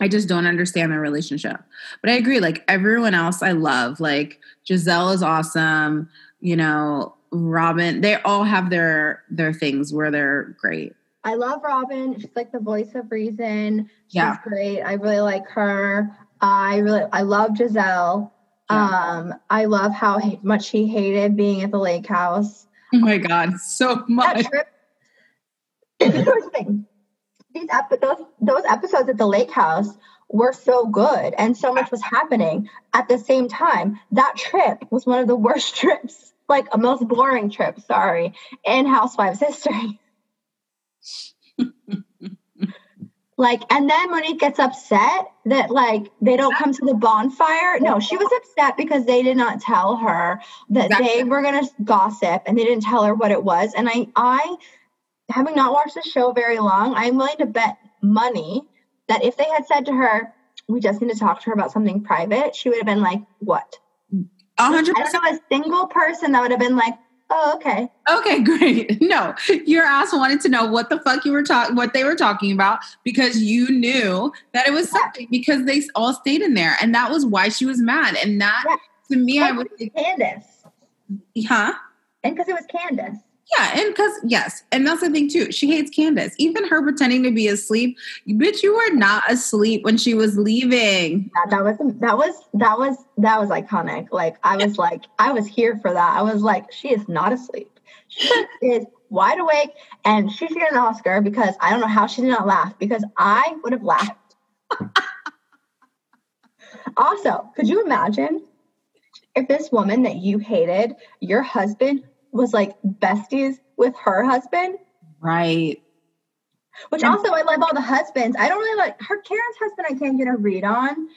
I just don't understand their relationship. But I agree. Like everyone else I love. Like Giselle is awesome. You know, Robin. They all have their things where they're great. I love Robin. She's like the voice of reason. Yeah. She's great. I really like her. I love Giselle. Yeah. I love how much he hated being at the lake house. Oh my God, so much. That trip, interesting. Those episodes at the lake house were so good and so much was happening at the same time. That trip was one of the worst trips, like a most boring trip, sorry, in Housewives history. Like, and then Monique gets upset that, like, they don't come to the bonfire. No, she was upset because they did not tell her that they were going to gossip, and they didn't tell her what it was. And I, having not watched the show very long, I'm willing to bet money that if they had said to her, we just need to talk to her about something private, she would have been like, what? 100%. I don't know a single person that would have been like, oh, okay. Okay, great. No, your ass wanted to know what the fuck you were what they were talking about, because you knew that it was something, because they all stayed in there, and that was why she was mad. And that to me, I would think Candace. Huh? And because it was Candace. Yeah, and because and that's the thing too. She hates Candace. Even her pretending to be asleep, bitch. You were not asleep when she was leaving. That was iconic. Like I was here for that. I was like, she is not asleep. She is wide awake, and she should get an Oscar because I don't know how she did not laugh, because I would have laughed. Also, could you imagine if this woman that you hated, your husband, was like besties with her husband? Right. Which also, I love all the husbands. I don't really like her. Karen's husband, I can't get a read on.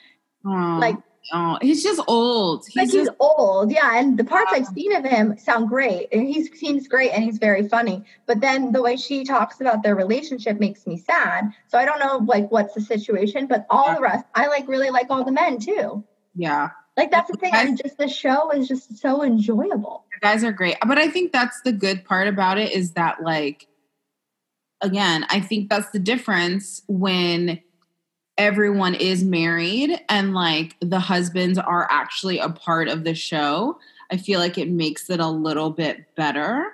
He's just old. He's old. Yeah. And the parts I've seen of him sound great. And he seems great, and he's very funny. But then the way she talks about their relationship makes me sad. So I don't know like what's the situation, but all the rest, I like really like all the men too. Yeah. Like, that's the thing. The show is just so enjoyable. You guys are great. But I think that's the good part about it, is that, like, again, I think that's the difference when everyone is married and, like, the husbands are actually a part of the show. I feel like it makes it a little bit better.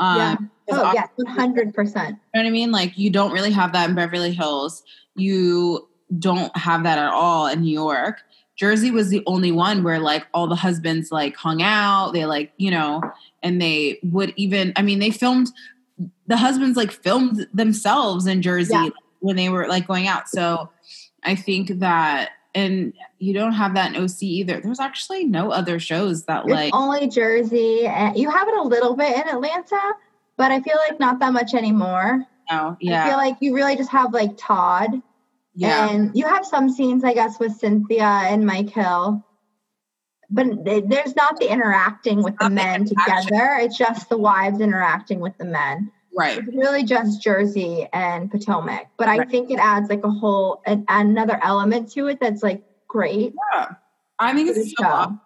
Yeah, 100%. You know what I mean? Like, you don't really have that in Beverly Hills. You don't have that at all in New York. Jersey was the only one where, like, all the husbands, like, hung out. They, like, you know, and they would even, I mean, the husbands filmed themselves in Jersey when they were, like, going out. So I think that, and you don't have that in OC either. There's actually no other shows that, it's like. Only Jersey. You have it a little bit in Atlanta, but I feel like not that much anymore. No, yeah. I feel like you really just have, like, Todd. Yeah. And you have some scenes, I guess, with Cynthia and Mike Hill. But there's not the interacting with the men together. It's just the wives interacting with the men. Right. It's really just Jersey and Potomac. But I think it adds, like, a whole another element to it that's, like, great. Yeah. I think it's so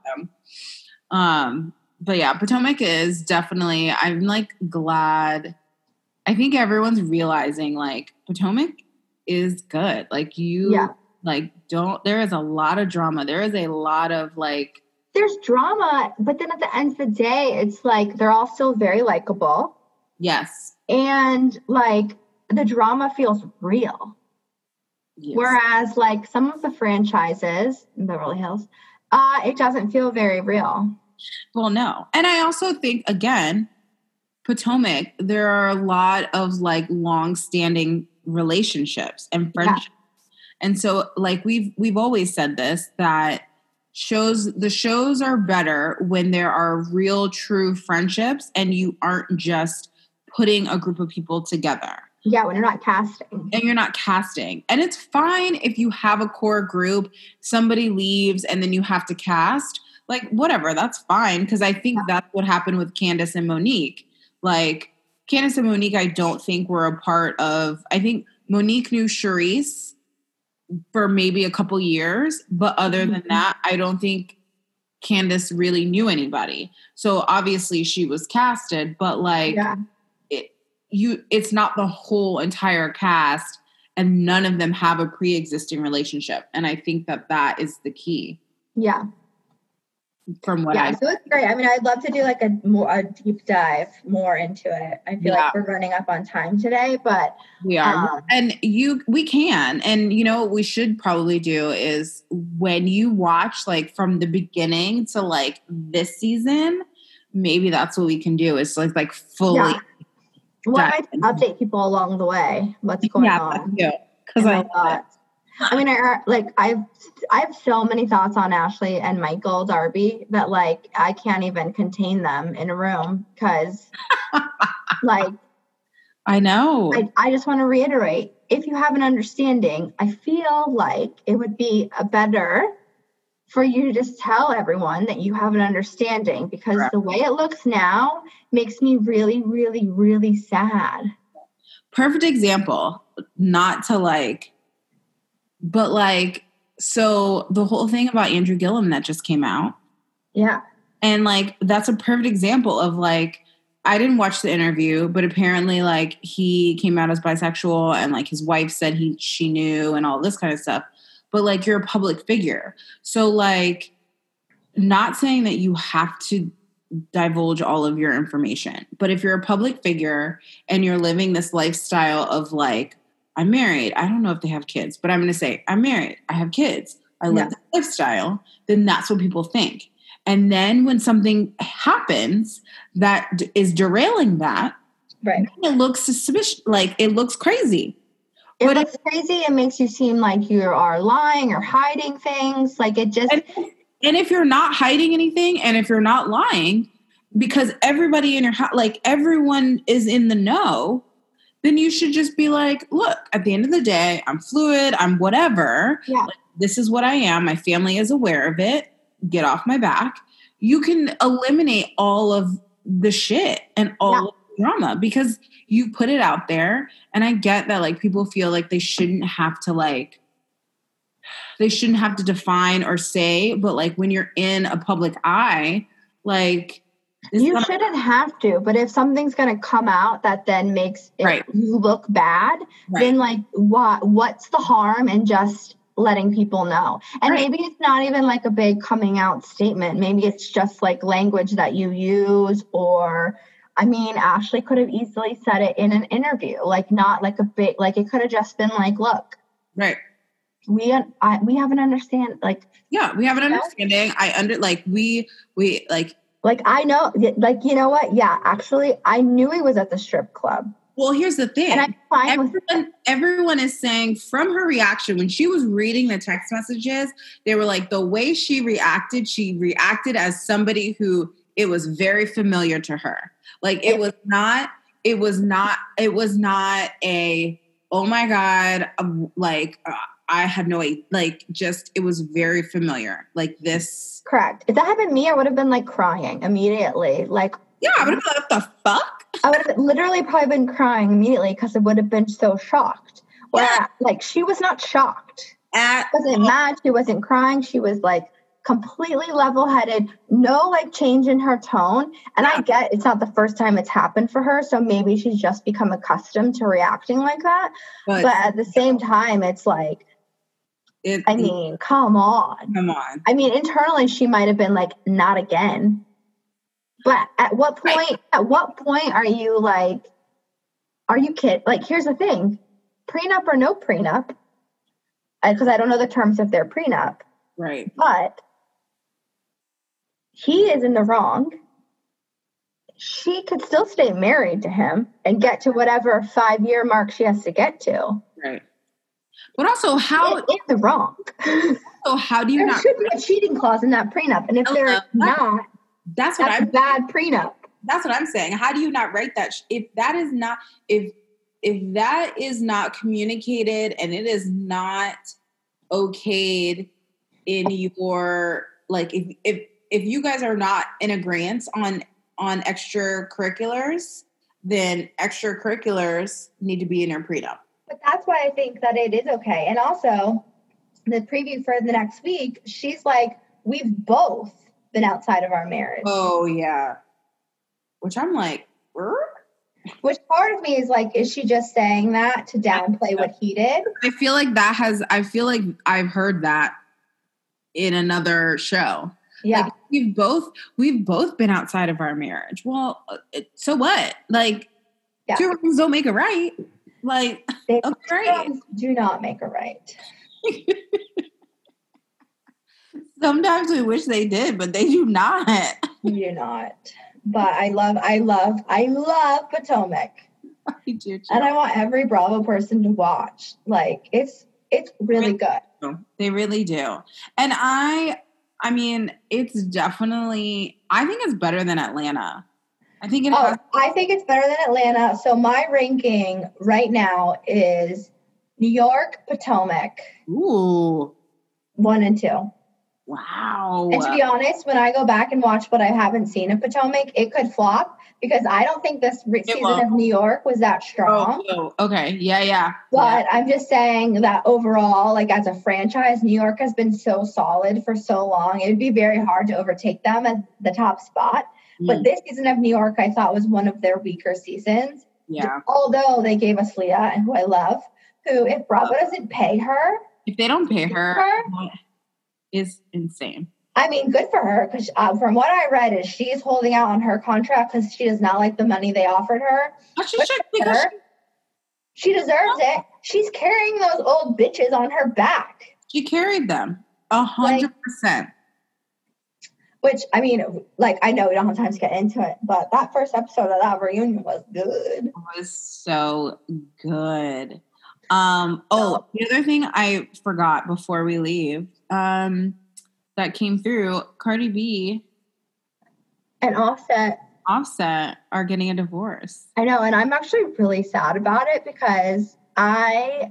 awesome. But, yeah, Potomac is definitely – I'm, like, glad – I think everyone's realizing, like, Potomac – is good. Like, you there is a lot of drama. There is a lot of, like, there's drama, but then at the end of the day, it's like they're all still very likable. Yes. And, like, the drama feels real. Yes. Whereas, like, some of the franchises in Beverly Hills, it doesn't feel very real. Well, no. And I also think, again, Potomac, there are a lot of, like, long-standing relationships and friendships, and so, like, we've always said this, that the shows are better when there are real, true friendships, and you aren't just putting a group of people together. Yeah, when you're not casting. And you're not casting. And it's fine if you have a core group, somebody leaves, and then you have to cast. Like, whatever, that's fine, because I think that's what happened with Candace and Monique. Like, Candace and Monique, I don't think were a part of. I think Monique knew Charisse for maybe a couple years, but other than that, I don't think Candace really knew anybody. So obviously she was casted, but like it's not the whole entire cast, and none of them have a pre-existing relationship. And I think that that is the key. Yeah. From what I so it's great. I mean, I'd love to do like a deep dive more into it. I feel like we're running up on time today, but we are. And we can. And you know what we should probably do is when you watch like from the beginning to like this season, maybe that's what we can do is like fully. Yeah. Well, I can update people along the way. What's going on? Yeah, because I love it. I mean, I have so many thoughts on Ashley and Michael Darby that like I can't even contain them in a room because like I know. I just want to reiterate: if you have an understanding, I feel like it would be better for you to just tell everyone that you have an understanding, because the way it looks now makes me really, really, really sad. Perfect example, not to like. But like, so the whole thing about Andrew Gillum that just came out. Yeah. And like, that's a perfect example of like, I didn't watch the interview, but apparently like he came out as bisexual and like his wife said she knew and all this kind of stuff. But like, you're a public figure. So like, not saying that you have to divulge all of your information, but if you're a public figure and you're living this lifestyle of like, I'm married. I don't know if they have kids, but I'm going to say I'm married. I have kids. I live this lifestyle. Then that's what people think. And then when something happens that is derailing that, it looks suspicious. Like it looks crazy. It looks crazy. It makes you seem like you are lying or hiding things. Like it just. And if you're not hiding anything, and if you're not lying, because everybody in your house, like everyone is in the know. Then you should just be like, look, at the end of the day, I'm fluid, I'm whatever. Yeah. Like, this is what I am. My family is aware of it. Get off my back. You can eliminate all of the shit and all of the drama because you put it out there. And I get that like people feel like they shouldn't have to like, they shouldn't have to define or say, but like when you're in a public eye, like, you shouldn't have to, but if something's going to come out that then makes it you look bad, then like what's the harm in just letting people know? And maybe it's not even like a big coming out statement. Maybe it's just like language that you use, or I mean, Ashley could have easily said it in an interview, like not like a big, like it could have just been like, look, we have an understanding. Like, yeah, we have an understanding. Like, I know, like, you know what? Yeah, actually, I knew he was at the strip club. Well, here's the thing. And I'm fine with it. Everyone is saying from her reaction, when she was reading the text messages, they were like, the way she reacted as somebody who it was very familiar to her. Like, it was not a, oh my God, like, I had no idea, like, just, it was very familiar, like this. Correct. If that had been me, I would have been, like, crying immediately, like. Yeah, I would have been like, what the fuck? I would have literally probably been crying immediately because I would have been so shocked. Yeah. Where, like, she was not shocked. She wasn't mad, she wasn't crying, she was, like, completely level-headed, no, like, change in her tone. And I get it's not the first time it's happened for her, so maybe she's just become accustomed to reacting like that. But at the same time, it's, like. I mean, come on. Come on. I mean, internally, she might have been like, not again. But at what point, at what point are you like, are you kidding? Like, here's the thing. Prenup or no prenup, because I don't know the terms if they're prenup. Right. But he is in the wrong. She could still stay married to him and get to whatever 5-year mark she has to get to. Right. But also, how in the wrong? So how do you not? There should be a cheating clause in that prenup, and if there's not, that's a bad prenup. That's what I'm saying. How do you not write that? If that is not communicated and it is not okayed in your like, if you guys are not in agreement on extracurriculars, then extracurriculars need to be in your prenup. But that's why I think that it is okay. And also, the preview for the next week, she's like, we've both been outside of our marriage. Oh, yeah. Which I'm like, which part of me is like, is she just saying that to downplay what he did? I feel like that has, I feel like I've heard that in another show. Yeah. Like, we've both been outside of our marriage. Well, so what? Like, yeah. Two wrongs don't make it right. Like, they do not make it right. Sometimes we wish they did, but they do not. They do not. But I love Potomac. I do too. And I want every Bravo person to watch. Like, it's really good. They really do. And I mean, it's definitely, I think it's better than Atlanta. I think it's better than Atlanta. So my ranking right now is New York, Potomac. Ooh. 1 and 2. Wow. And to be honest, when I go back and watch what I haven't seen of Potomac, it could flop because I don't think this season of New York was that strong. Oh, okay. Yeah. But yeah. I'm just saying that overall, like as a franchise, New York has been so solid for so long. It would be very hard to overtake them at the top spot. Mm. But this season of New York, I thought was one of their weaker seasons. Yeah. Although they gave us Leah, and who I love, who if Bravo doesn't pay her. If they don't pay her is insane. I mean, good for her because from what I read is she's holding out on her contract because she does not like the money they offered her. She deserves it. She's carrying those old bitches on her back. She carried them 100%. Which, I mean, like, I know we don't have time to get into it, but that first episode of that reunion was good. It was so good. The other thing I forgot before we leave that came through, Cardi B and Offset are getting a divorce. I know, and I'm actually really sad about it because I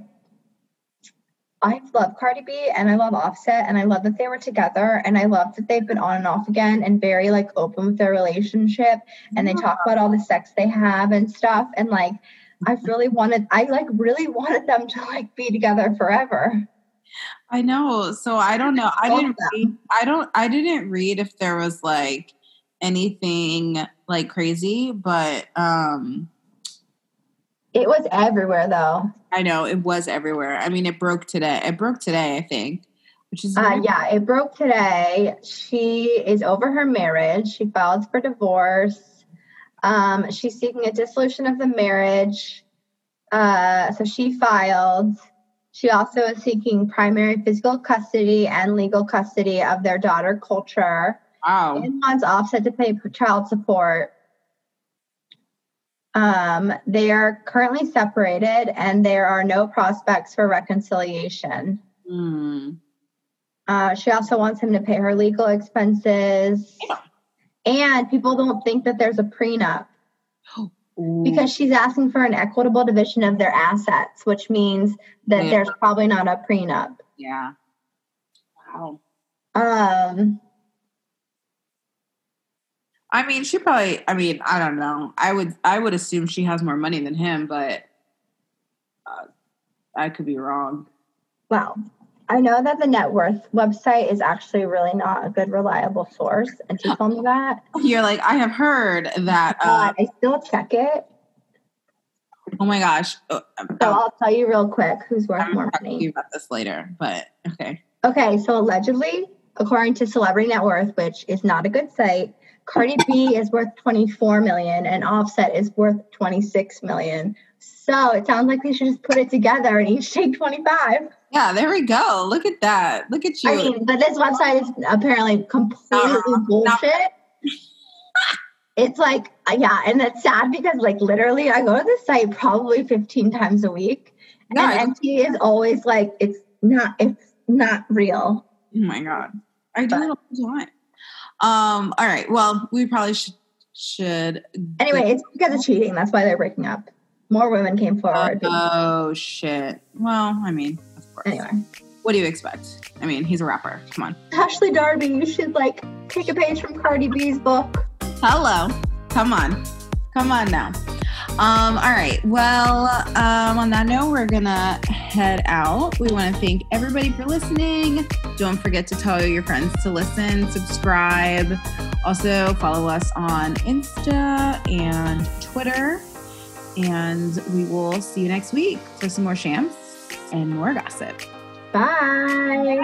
love Cardi B and I love Offset and I love that they were together and I love that they've been on and off again and very like open with their relationship and they talk about all the sex they have and stuff and like I really wanted them to like be together forever. I know. So I don't know. I didn't read if there was like anything like crazy, but it was everywhere though. I know it was everywhere. I mean, it broke today, I think. Which is it broke today. She is over her marriage. She filed for divorce. She's seeking a dissolution of the marriage. So she filed. She also is seeking primary physical custody and legal custody of their daughter, Culture. Wow. And wants Offset to pay child support. They are currently separated and there are no prospects for reconciliation. Mm. She also wants him to pay her legal expenses. Yeah. And people don't think that there's a prenup because she's asking for an equitable division of their assets, which means that there's probably not a prenup. Yeah. Wow. I mean, I don't know. I would assume she has more money than him, but I could be wrong. Wow. I know that the net worth website is actually really not a good, reliable source. And she told me that. You're like, I have heard that. I still check it. Oh, my gosh. So I'll tell you real quick who's worth more money. I'm talking about this later, but okay. Okay, so allegedly, according to Celebrity Net Worth, which is not a good site, Cardi B is worth $24 million and Offset is worth $26 million. So it sounds like they should just put it together and each take 25. Yeah, there we go. Look at that. Look at you. I mean, but this website is apparently completely bullshit. It's like, and it's sad because, like, literally, I go to the site probably 15 times a week, and MT is always like, it's not real. Oh my god, I do it all the time. All right. Well, we probably should. Anyway, it's because of cheating. That's why they're breaking up. More women came forward. Oh, shit. Well, I mean, of course. Anyway. What do you expect? I mean, he's a rapper. Come on. Ashley Darby, you should, like, take a page from Cardi B's book. Hello. Come on. Come on now. All right. Well, on that note, we're going to head out. We want to thank everybody for listening. Don't forget to tell your friends to listen, subscribe. Also, follow us on Insta and Twitter. And we will see you next week for some more Shams and more gossip. Bye.